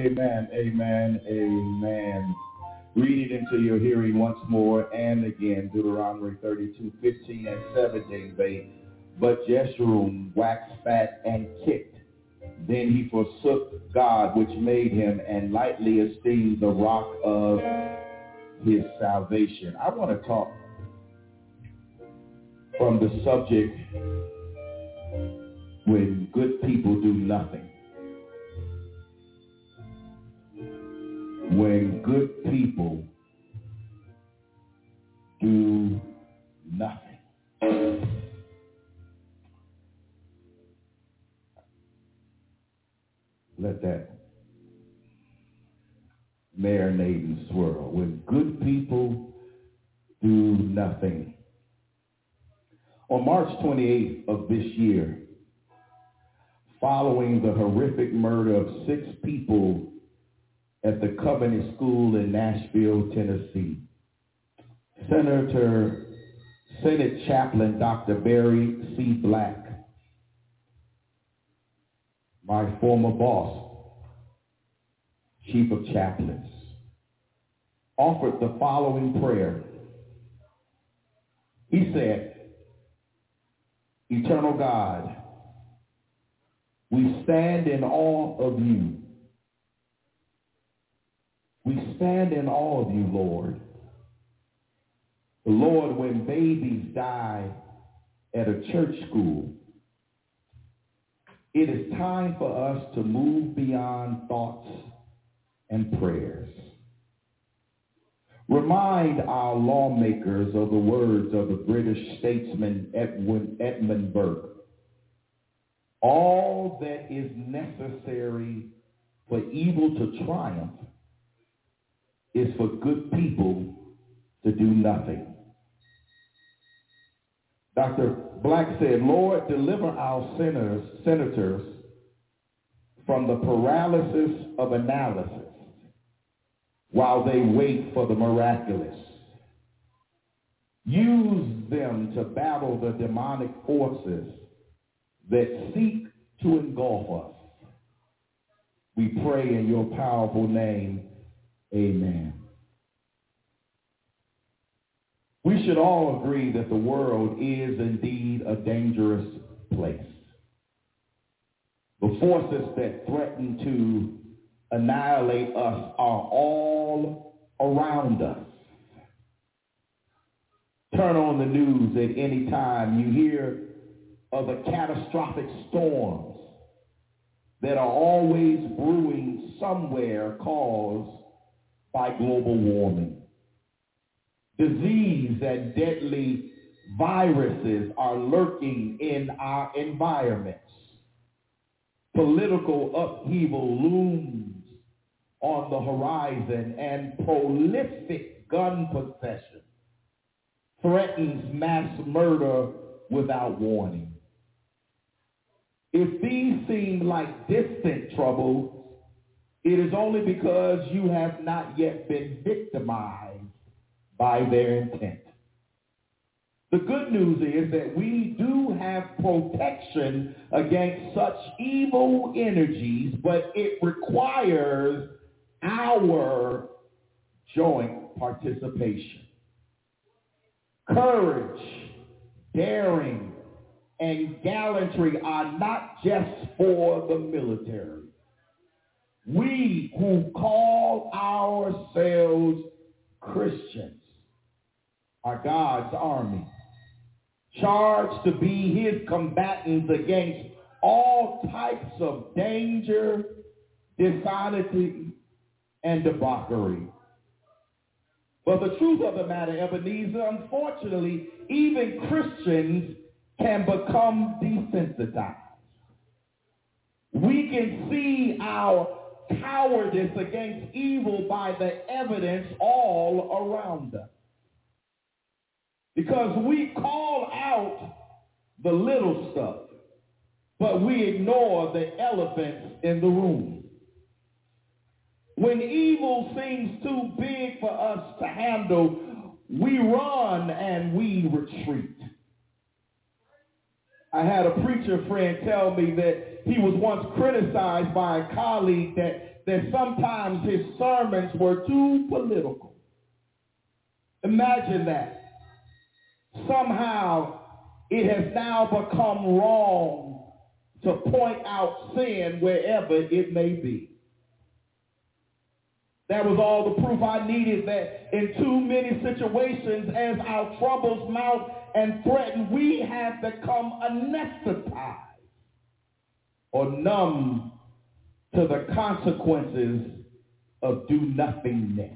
Amen, amen, amen. Read it into your hearing once more and again. Deuteronomy thirty-two, fifteen and seventeen. They, but Jeshurun waxed fat and kicked. Then he forsook God which made him, and lightly esteemed the rock of his salvation. I want to talk from the subject, when good people do nothing. When good people do nothing. Let that marinate and swirl. When good people do nothing. On March twenty-eighth of this year, following the horrific murder of six people at the Covenant School in Nashville, Tennessee, Senator, Senate Chaplain Doctor Barry C. Black, my former boss, Chief of Chaplains, offered the following prayer. He said, "Eternal God, we stand in awe of you. We stand in awe of you, Lord. Lord, when babies die at a church school, it is time for us to move beyond thoughts and prayers. Remind our lawmakers of the words of the British statesman Edwin, Edmund Burke. All that is necessary for evil to triumph is for good people to do nothing." Doctor Black said, "Lord, deliver our sinners, senators from the paralysis of analysis while they wait for the miraculous. Use them to battle the demonic forces that seek to engulf us. We pray in your powerful name. Amen." We should all agree that the world is indeed a dangerous place. The forces that threaten to annihilate us are all around us. Turn on the news at any time. You hear of the catastrophic storms that are always brewing somewhere caused by global warming. Disease and deadly viruses are lurking in our environments. Political upheaval looms on the horizon, and prolific gun possession threatens mass murder without warning. If these seem like distant troubles, it is only because you have not yet been victimized by their intent. The good news is that we do have protection against such evil energies, but it requires our joint participation. Courage, daring, and gallantry are not just for the military. We who call ourselves Christians are God's army, charged to be his combatants against all types of danger, dishonesty, and debauchery. But the truth of the matter, Ebenezer, unfortunately, even Christians can become desensitized. We can see our cowardice against evil by the evidence all around us, because we call out the little stuff, but we ignore the elephants in the room. When evil seems too big for us to handle, we run and we retreat. I had a preacher friend tell me that he was once criticized by a colleague that, that sometimes his sermons were too political. Imagine that. Somehow it has now become wrong to point out sin wherever it may be. That was all the proof I needed that in too many situations, as our troubles mount and threaten, we have become anesthetized or numb to the consequences of do-nothingness.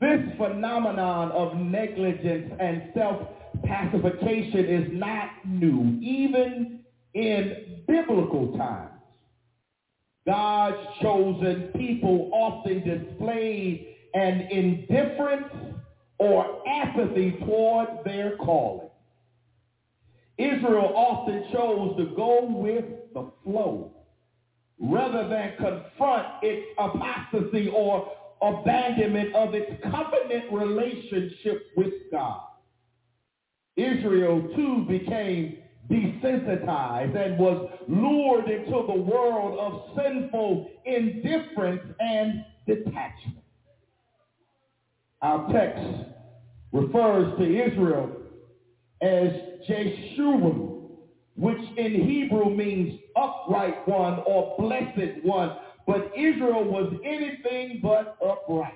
This phenomenon of negligence and self-pacification is not new. Even in biblical times, God's chosen people often displayed an indifference or apathy toward their calling. Israel often chose to go with the flow rather than confront its apostasy or abandonment of its covenant relationship with God. Israel too became desensitized and was lured into the world of sinful indifference and detachment. Our text refers to Israel as Jeshurun, which in Hebrew means upright one or blessed one, but Israel was anything but upright.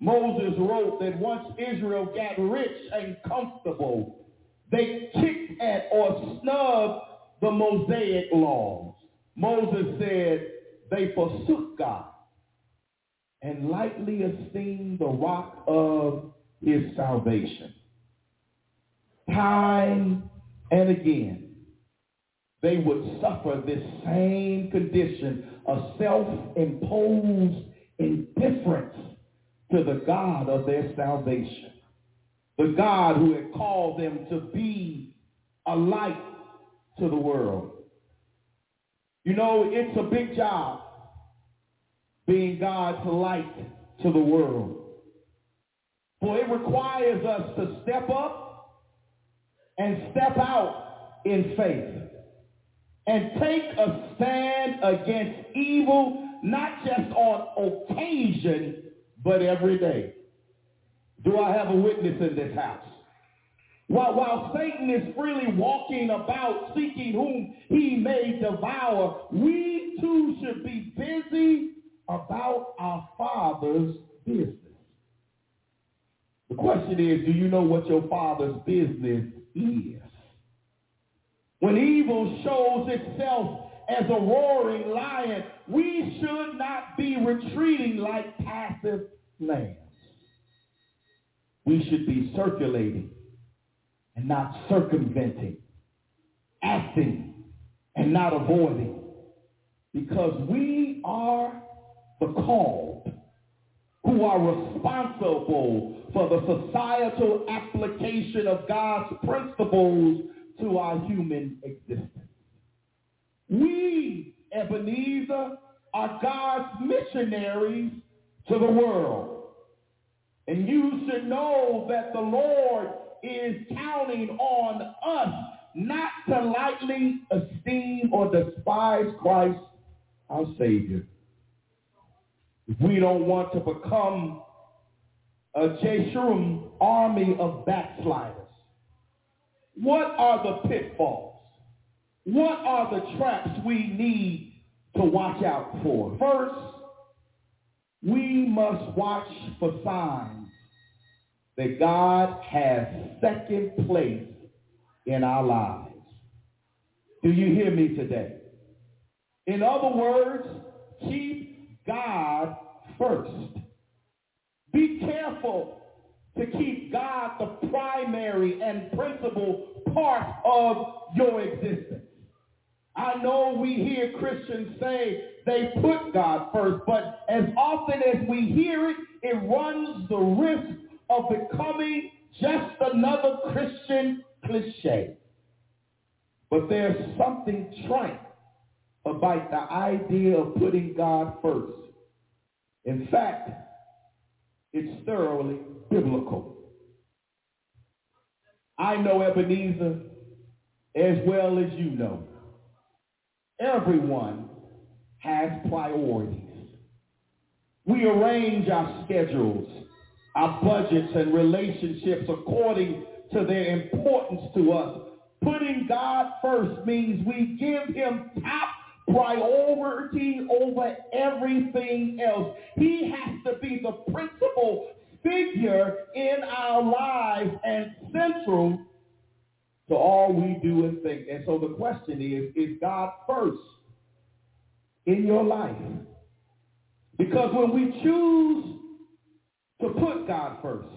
Moses wrote that once Israel got rich and comfortable, they kicked at or snubbed the Mosaic laws. Moses said they forsook God and lightly esteemed the rock of his salvation. Time and again, they would suffer this same condition of self-imposed indifference to the God of their salvation, the God who had called them to be a light to the world. You know, it's a big job being God's light to the world, for it requires us to step up and step out in faith and take a stand against evil, not just on occasion, but every day. Do I have a witness in this house? While, while Satan is freely walking about seeking whom he may devour, we too should be busy about our Father's business. The question is, do you know what your Father's business is? When evil shows itself as a roaring lion, we should not be retreating like passive lambs. We should be circulating and not circumventing, acting and not avoiding, because we are the called who are responsible for the societal application of God's principles to our human existence. We, Ebenezer, are God's missionaries to the world. And you should know that the Lord is counting on us not to lightly esteem or despise Christ, our Savior. If we don't want to become a Jeshurun army of backsliders, what are the pitfalls? What are the traps we need to watch out for? First, we must watch for signs that God has second place in our lives. Do you hear me today? In other words, keep God first. Be careful to keep God the primary and principal part of your existence. I know we hear Christians say they put God first, but as often as we hear it, it runs the risk of becoming just another Christian cliche. But there's something trite about the idea of putting God first. In fact, it's thoroughly biblical. I know, Ebenezer, as well as you know, everyone has priorities. We arrange our schedules, our budgets, and relationships according to their importance to us, putting God first means we give him top priority over everything else. He has to be the principal figure in our lives and central to all we do and think. And so the question is, is God first in your life? Because when we choose to put God first,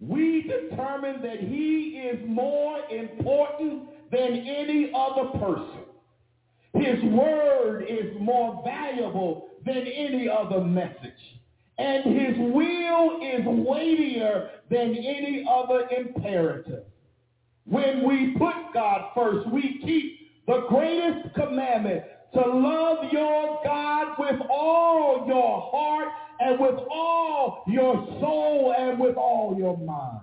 we determine that he is more important than any other person. His word is more valuable than any other message. And his will is weightier than any other imperative. When we put God first, we keep the greatest commandment, to love your God with all your heart and with all your soul and with all your mind.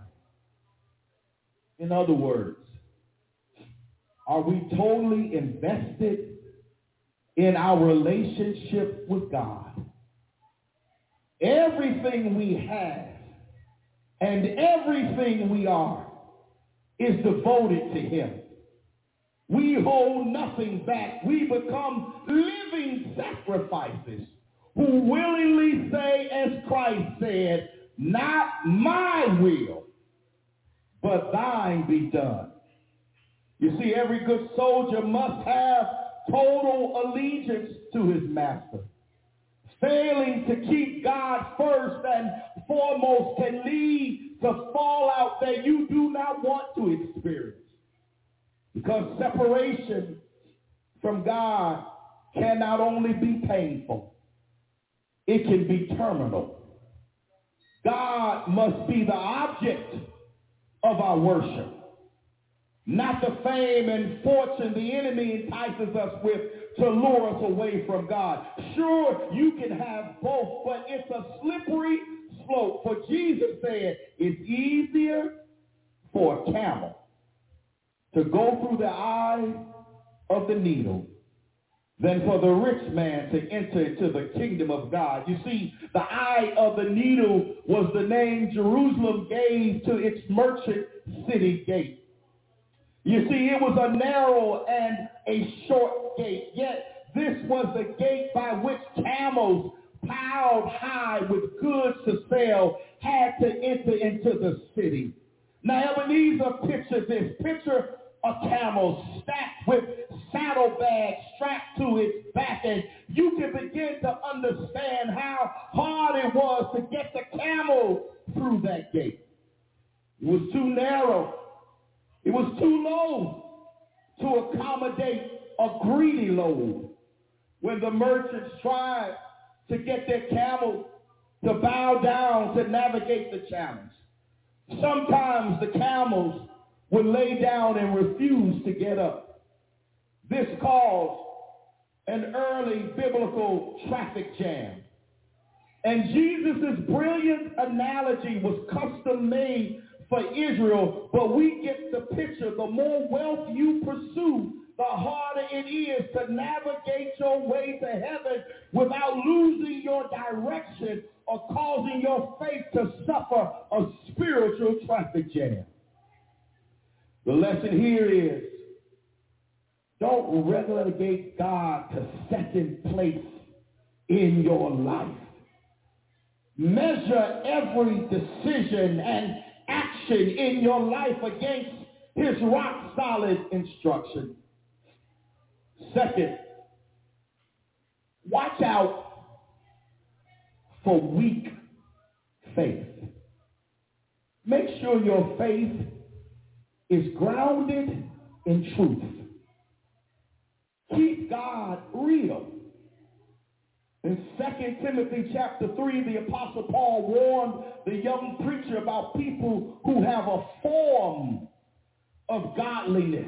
In other words, are we totally invested in our relationship with God? Everything we have and everything we are is devoted to him. We hold nothing back. We become living sacrifices who willingly say, as Christ said, not my will, but thine be done. You see, every good soldier must have total allegiance to his master. Failing to keep God first and foremost can lead to fallout that you do not want to experience. Because separation from God can not only be painful, it can be terminal. God must be the object of our worship, not the fame and fortune the enemy entices us with to lure us away from God. Sure, you can have both, but it's a slippery slope. For Jesus said, it's easier for a camel to go through the eye of the needle than for the rich man to enter into the kingdom of God. You see, the eye of the needle was the name Jerusalem gave to its merchant city gate. You see, it was a narrow and a short gate, yet this was the gate by which camels piled high with goods to sell had to enter into the city. Now, Ebenezer, picture this. Picture a camel stacked with saddlebags strapped to its back, and you can begin to understand how hard it was to get the camel through that gate. It was too narrow. It was too low to accommodate a greedy load. When the merchants tried to get their camel to bow down to navigate the challenge, sometimes the camels would lay down and refuse to get up. This caused an early biblical traffic jam. And Jesus' brilliant analogy was custom made for Israel, but we get the picture. The more wealth you pursue, the harder it is to navigate your way to heaven without losing your direction or causing your faith to suffer a spiritual traffic jam. The lesson here is, don't relegate God to second place in your life. Measure every decision and action in your life against his rock-solid instruction. Second, watch out for weak faith. Make sure your faith is grounded in truth. Keep God real. In Second Timothy chapter three, the Apostle Paul warned the young preacher about people who have a form of godliness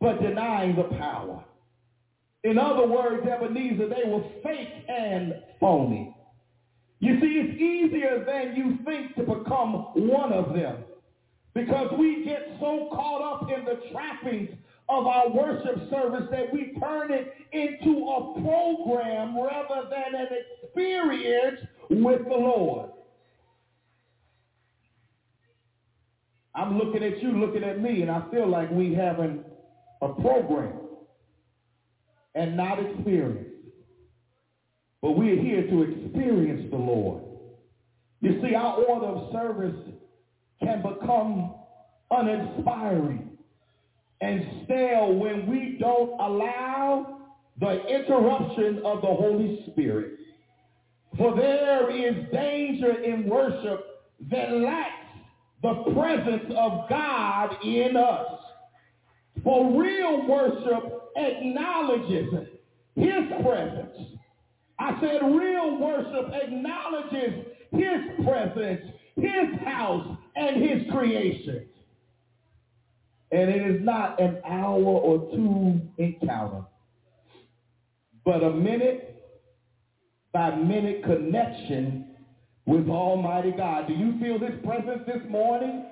but denying the power. In other words, Ebenezer, they were fake and phony. You see, it's easier than you think to become one of them, because we get so caught up in the trappings of our worship service that we turn it into a program rather than an experience with the Lord. I'm looking at you, looking at me, and I feel like we having a program and not experience. But we're here to experience the Lord. You see, our order of service can become uninspiring and stale when we don't allow the interruption of the Holy Spirit. For there is danger in worship that lacks the presence of God in us. For real worship acknowledges his presence. I said real worship acknowledges his presence, his house, and his creation. And it is not an hour or two encounter, but a minute by minute connection with Almighty God. Do you feel his presence this morning?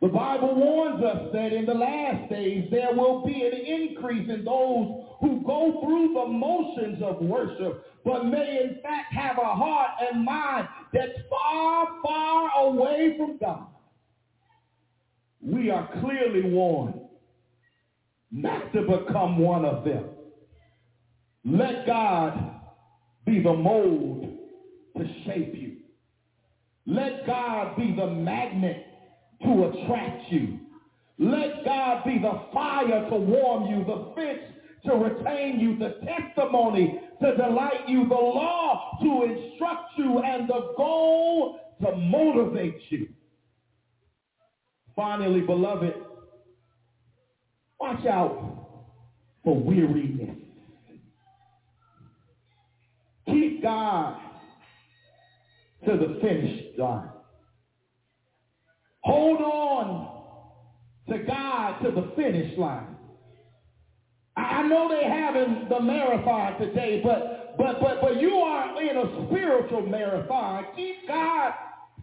The Bible warns us that in the last days there will be an increase in those who go through the motions of worship, but may in fact have a heart and mind that's far, far away from God. We are clearly warned not to become one of them. Let God be the mold to shape you. Let God be the magnet to attract you. Let God be the fire to warm you, the fence to retain you, the testimony to delight you, the law to instruct you, and the goal to motivate you. Finally, beloved, watch out for weariness. Keep God to the finish line. Hold on to God to the finish line. I know they're having the marathon today, but but but but you are in a spiritual marathon. Keep God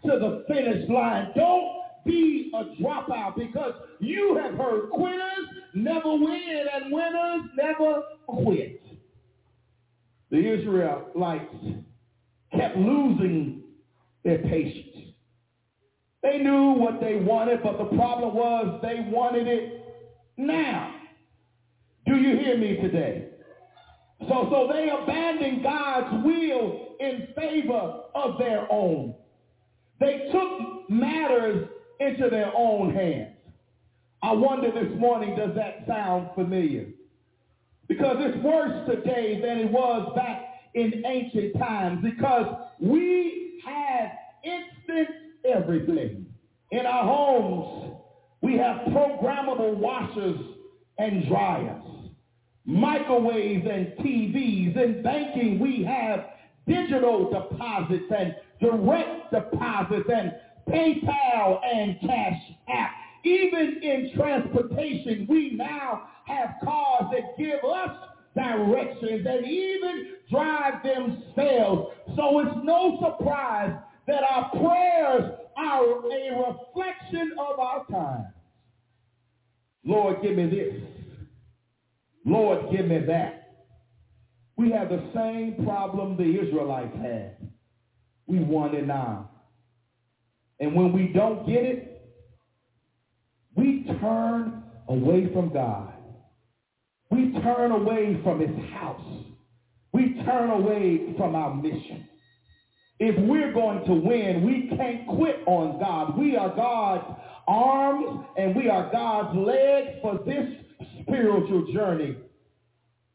to the finish line. Don't be a dropout, because you have heard quitters never win and winners never quit. The Israelites kept losing their patience. They knew what they wanted, but the problem was they wanted it now. Do you hear me today? So, so they abandoned God's will in favor of their own. They took matters into their own hands. I wonder this morning, does that sound familiar? Because it's worse today than it was back in ancient times, because we have instant everything. In our homes, we have programmable washers and dryers, microwaves and T Vs. In banking, we have digital deposits and direct deposits and PayPal and Cash App. Even in transportation, we now have cars that give us directions and even drive themselves. So it's no surprise that our prayers are a reflection of our time. Lord, give me this. Lord, give me that. We have the same problem the Israelites had. We want it now. And when we don't get it, we turn away from God. We turn away from his house. We turn away from our mission. If we're going to win, we can't quit on God. We are God's arms and we are God's legs for this spiritual journey.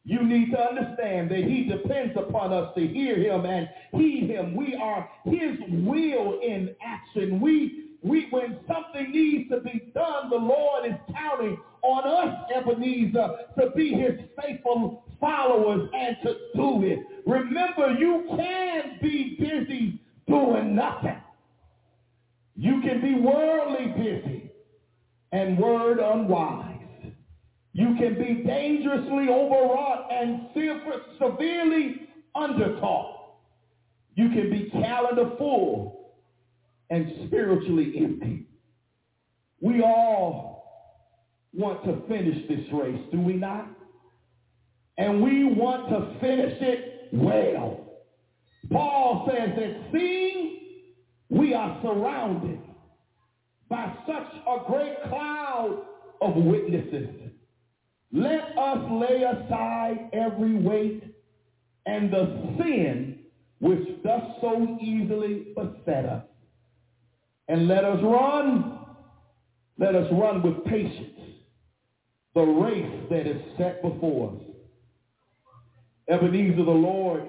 You need to understand that he depends upon us to hear him and heed him. We are his will in action. We We, when something needs to be done, the Lord is counting on us, Ebenezer, to be his faithful followers and to do it. Remember, you can be busy doing nothing. You can be worldly busy and word unwise. You can be dangerously overwrought and severely undertaught. You can be calendar full and spiritually empty. We all want to finish this race, do we not? And we want to finish it well. Paul says that seeing we are surrounded by such a great cloud of witnesses. Let us lay aside every weight and the sin which doth so easily beset us. And let us run, let us run with patience the race that is set before us. Ebenezer, the Lord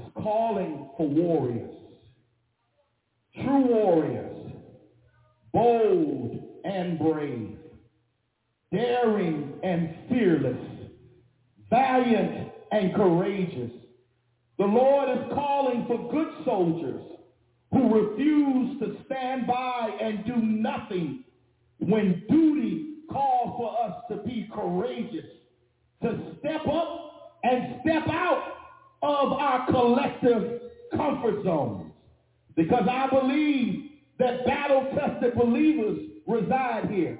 is calling for warriors, true warriors, bold and brave, daring and fearless, valiant and courageous. The Lord is calling for good soldiers who refuse to stand by and do nothing when duty calls for us to be courageous, to step up and step out of our collective comfort zones. Because I believe that battle-tested believers reside here,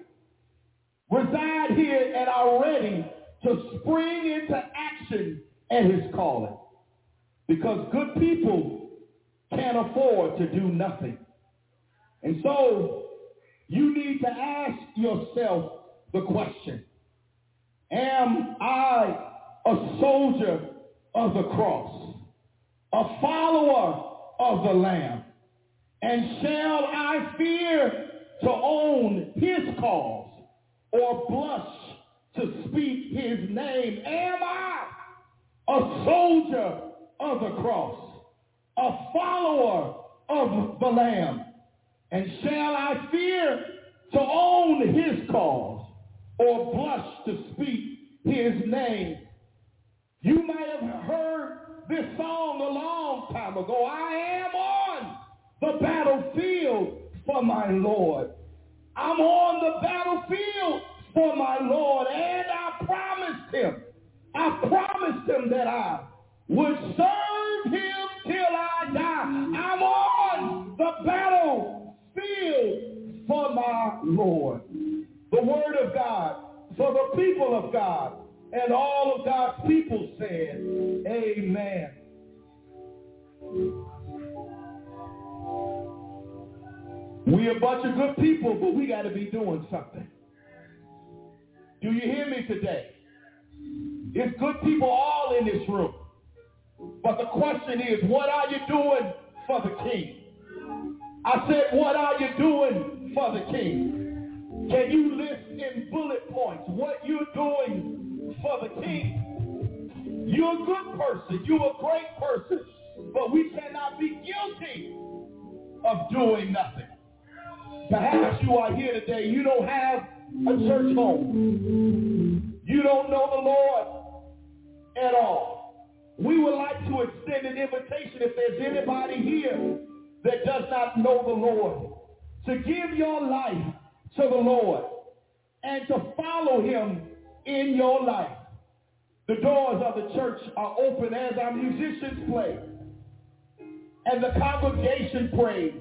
reside here and are ready to spring into action at his calling. Because good people can't afford to do nothing. And so you need to ask yourself the question, am I a soldier of the cross, a follower of the Lamb? And shall I fear to own his cause or blush to speak his name? Am I a soldier of the cross, a follower of the Lamb? And shall I fear to own his cause or blush to speak his name? You might have heard this song a long time ago. I am on the battlefield for my Lord. I'm on the battlefield for my Lord, and I promised him, I promised him that I would serve him till I die. I'm on the battlefield for my Lord. The word of God for the people of God, and all of God's people said, amen. We're a bunch of good people, but we got to be doing something. Do you hear me today? It's good people all in this room. But the question is, what are you doing for the King? I said, what are you doing for the King? Can you list in bullet points what you're doing for the King? You're a good person. You're a great person. But we cannot be guilty of doing nothing. Perhaps you are here today, you don't have a church home. You don't know the Lord at all. We would like to extend an invitation if there's anybody here that does not know the Lord, to give your life to the Lord and to follow him in your life. The doors of the church are open as our musicians play and the congregation prays.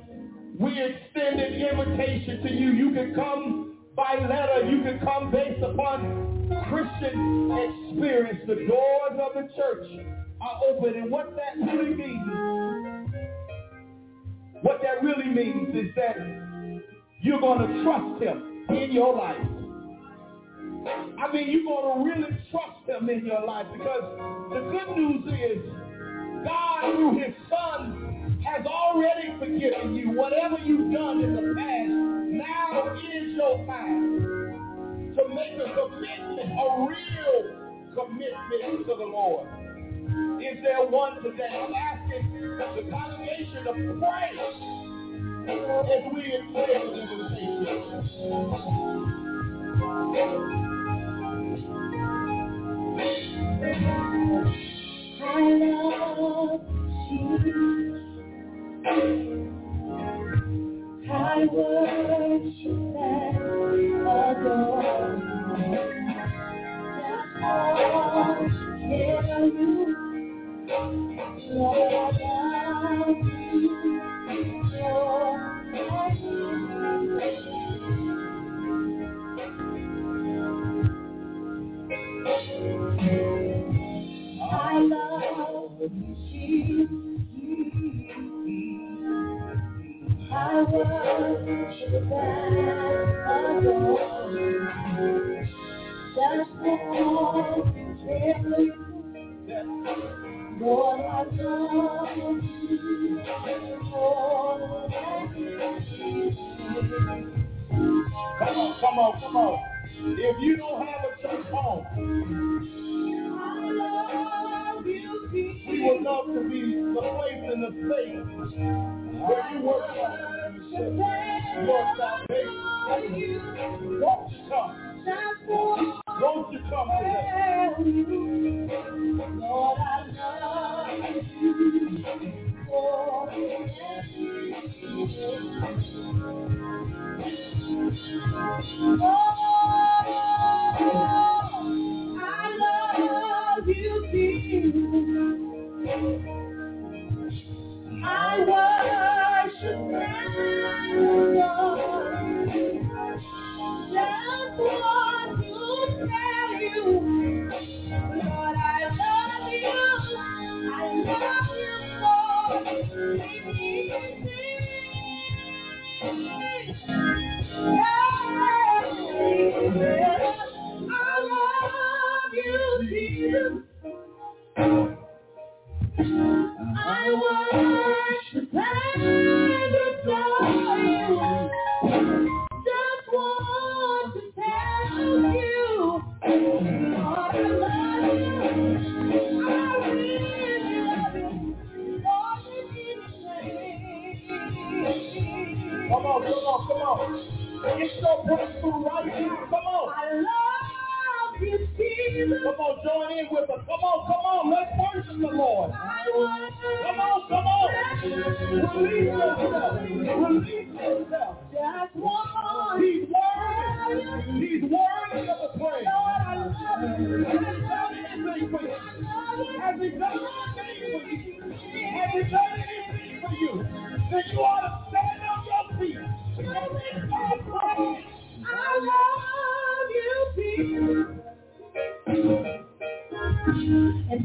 We extend an invitation to you. You can come by letter. You can come based upon Christian experience. The doors of the church are open. And what that really means, what that really means is that you're going to trust him in your life. I mean, you're going to really trust him in your life, because the good news is God, through his son, has already forgiven you. Whatever you've done in the past, now is your time to make a commitment, a real commitment to the Lord. Is there one today? I'm asking the congregation to pray as we declare the invitation. I love you. I worship and adore you. That's all I do. Lord, I need your mercy. I love you, Jesus. I worship and adore you. That's the heart you. Lord, I come to you, Lord, and you. Come on, come on, come on. If you don't have a church home, I love you, Jesus. We would love to be the place and the place where you work on your salvation. Won't you come? Won't you come today? Lord, I love you. Lord, I love you, Jesus. I worship and adore you. Just want to tell you, Lord, I love you. I love you, Lord. Lead me to sing. I worship and adore you. Just want to tell you, Lord, I love you. I really love you. Lord, you need to change. Come on, come on, come on. It's your breakthrough right here. Come on. I love you, Jesus. Come on, join in with us. Come on, come on. Let's worship the Lord. I worship. Come on, come on. Release yourself. Release yourself. Just one. He's worthy. He's worthy of the praise. Lord, I love you. He's done anything for you. Has he done anything for you? Has he done anything for you? Then you ought to stand on your feet. I love you, Jesus. And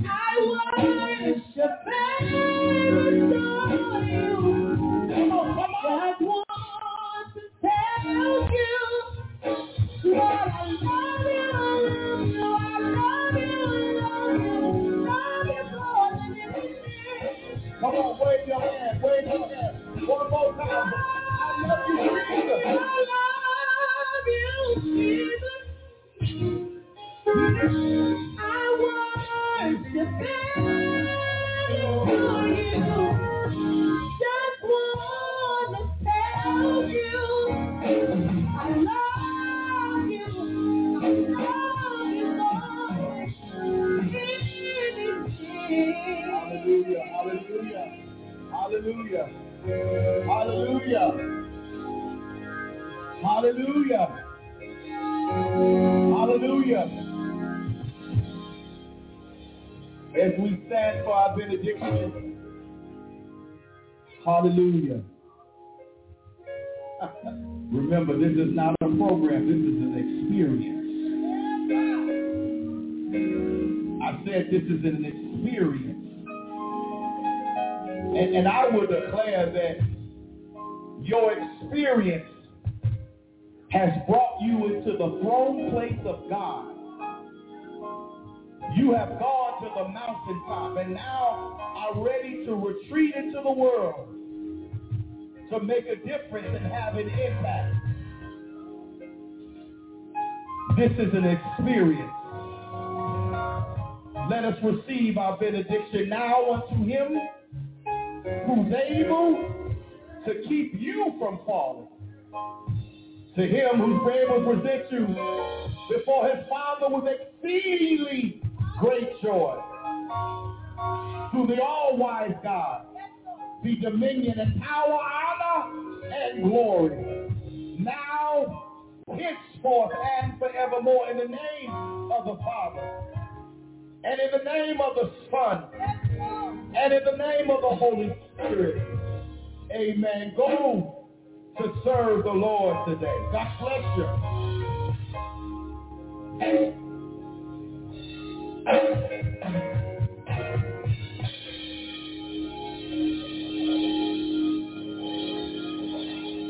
I worship and adore you. Come on, come on. Just want to tell you, Lord, I love you. Lord, I love you. Love you. Love you more than everything. Come on, wave your hand. Wave your hand. One more time. I love you, Jesus. I love you, Jesus. I worship and adore you. Just want to tell you, I love you. I love you more than anything. Hallelujah! Hallelujah! Hallelujah! Hallelujah! Hallelujah! Hallelujah! As we stand for our benediction, hallelujah. Remember, this is not a program, this is an experience. I said this is an experience. And, and I would declare that your experience has brought you into the throne place of God. You have gone to the mountaintop and now are ready to retreat into the world to make a difference and have an impact. This is an experience. Let us receive our benediction now unto him who's able to keep you from falling. To him who's able to present you before his Father with exceedingly great joy. To the all-wise God be dominion and power, honor, and glory. Now, henceforth, and forevermore, in the name of the Father, and in the name of the Son, and in the name of the Holy Spirit. Amen. Go to serve the Lord today. God bless you.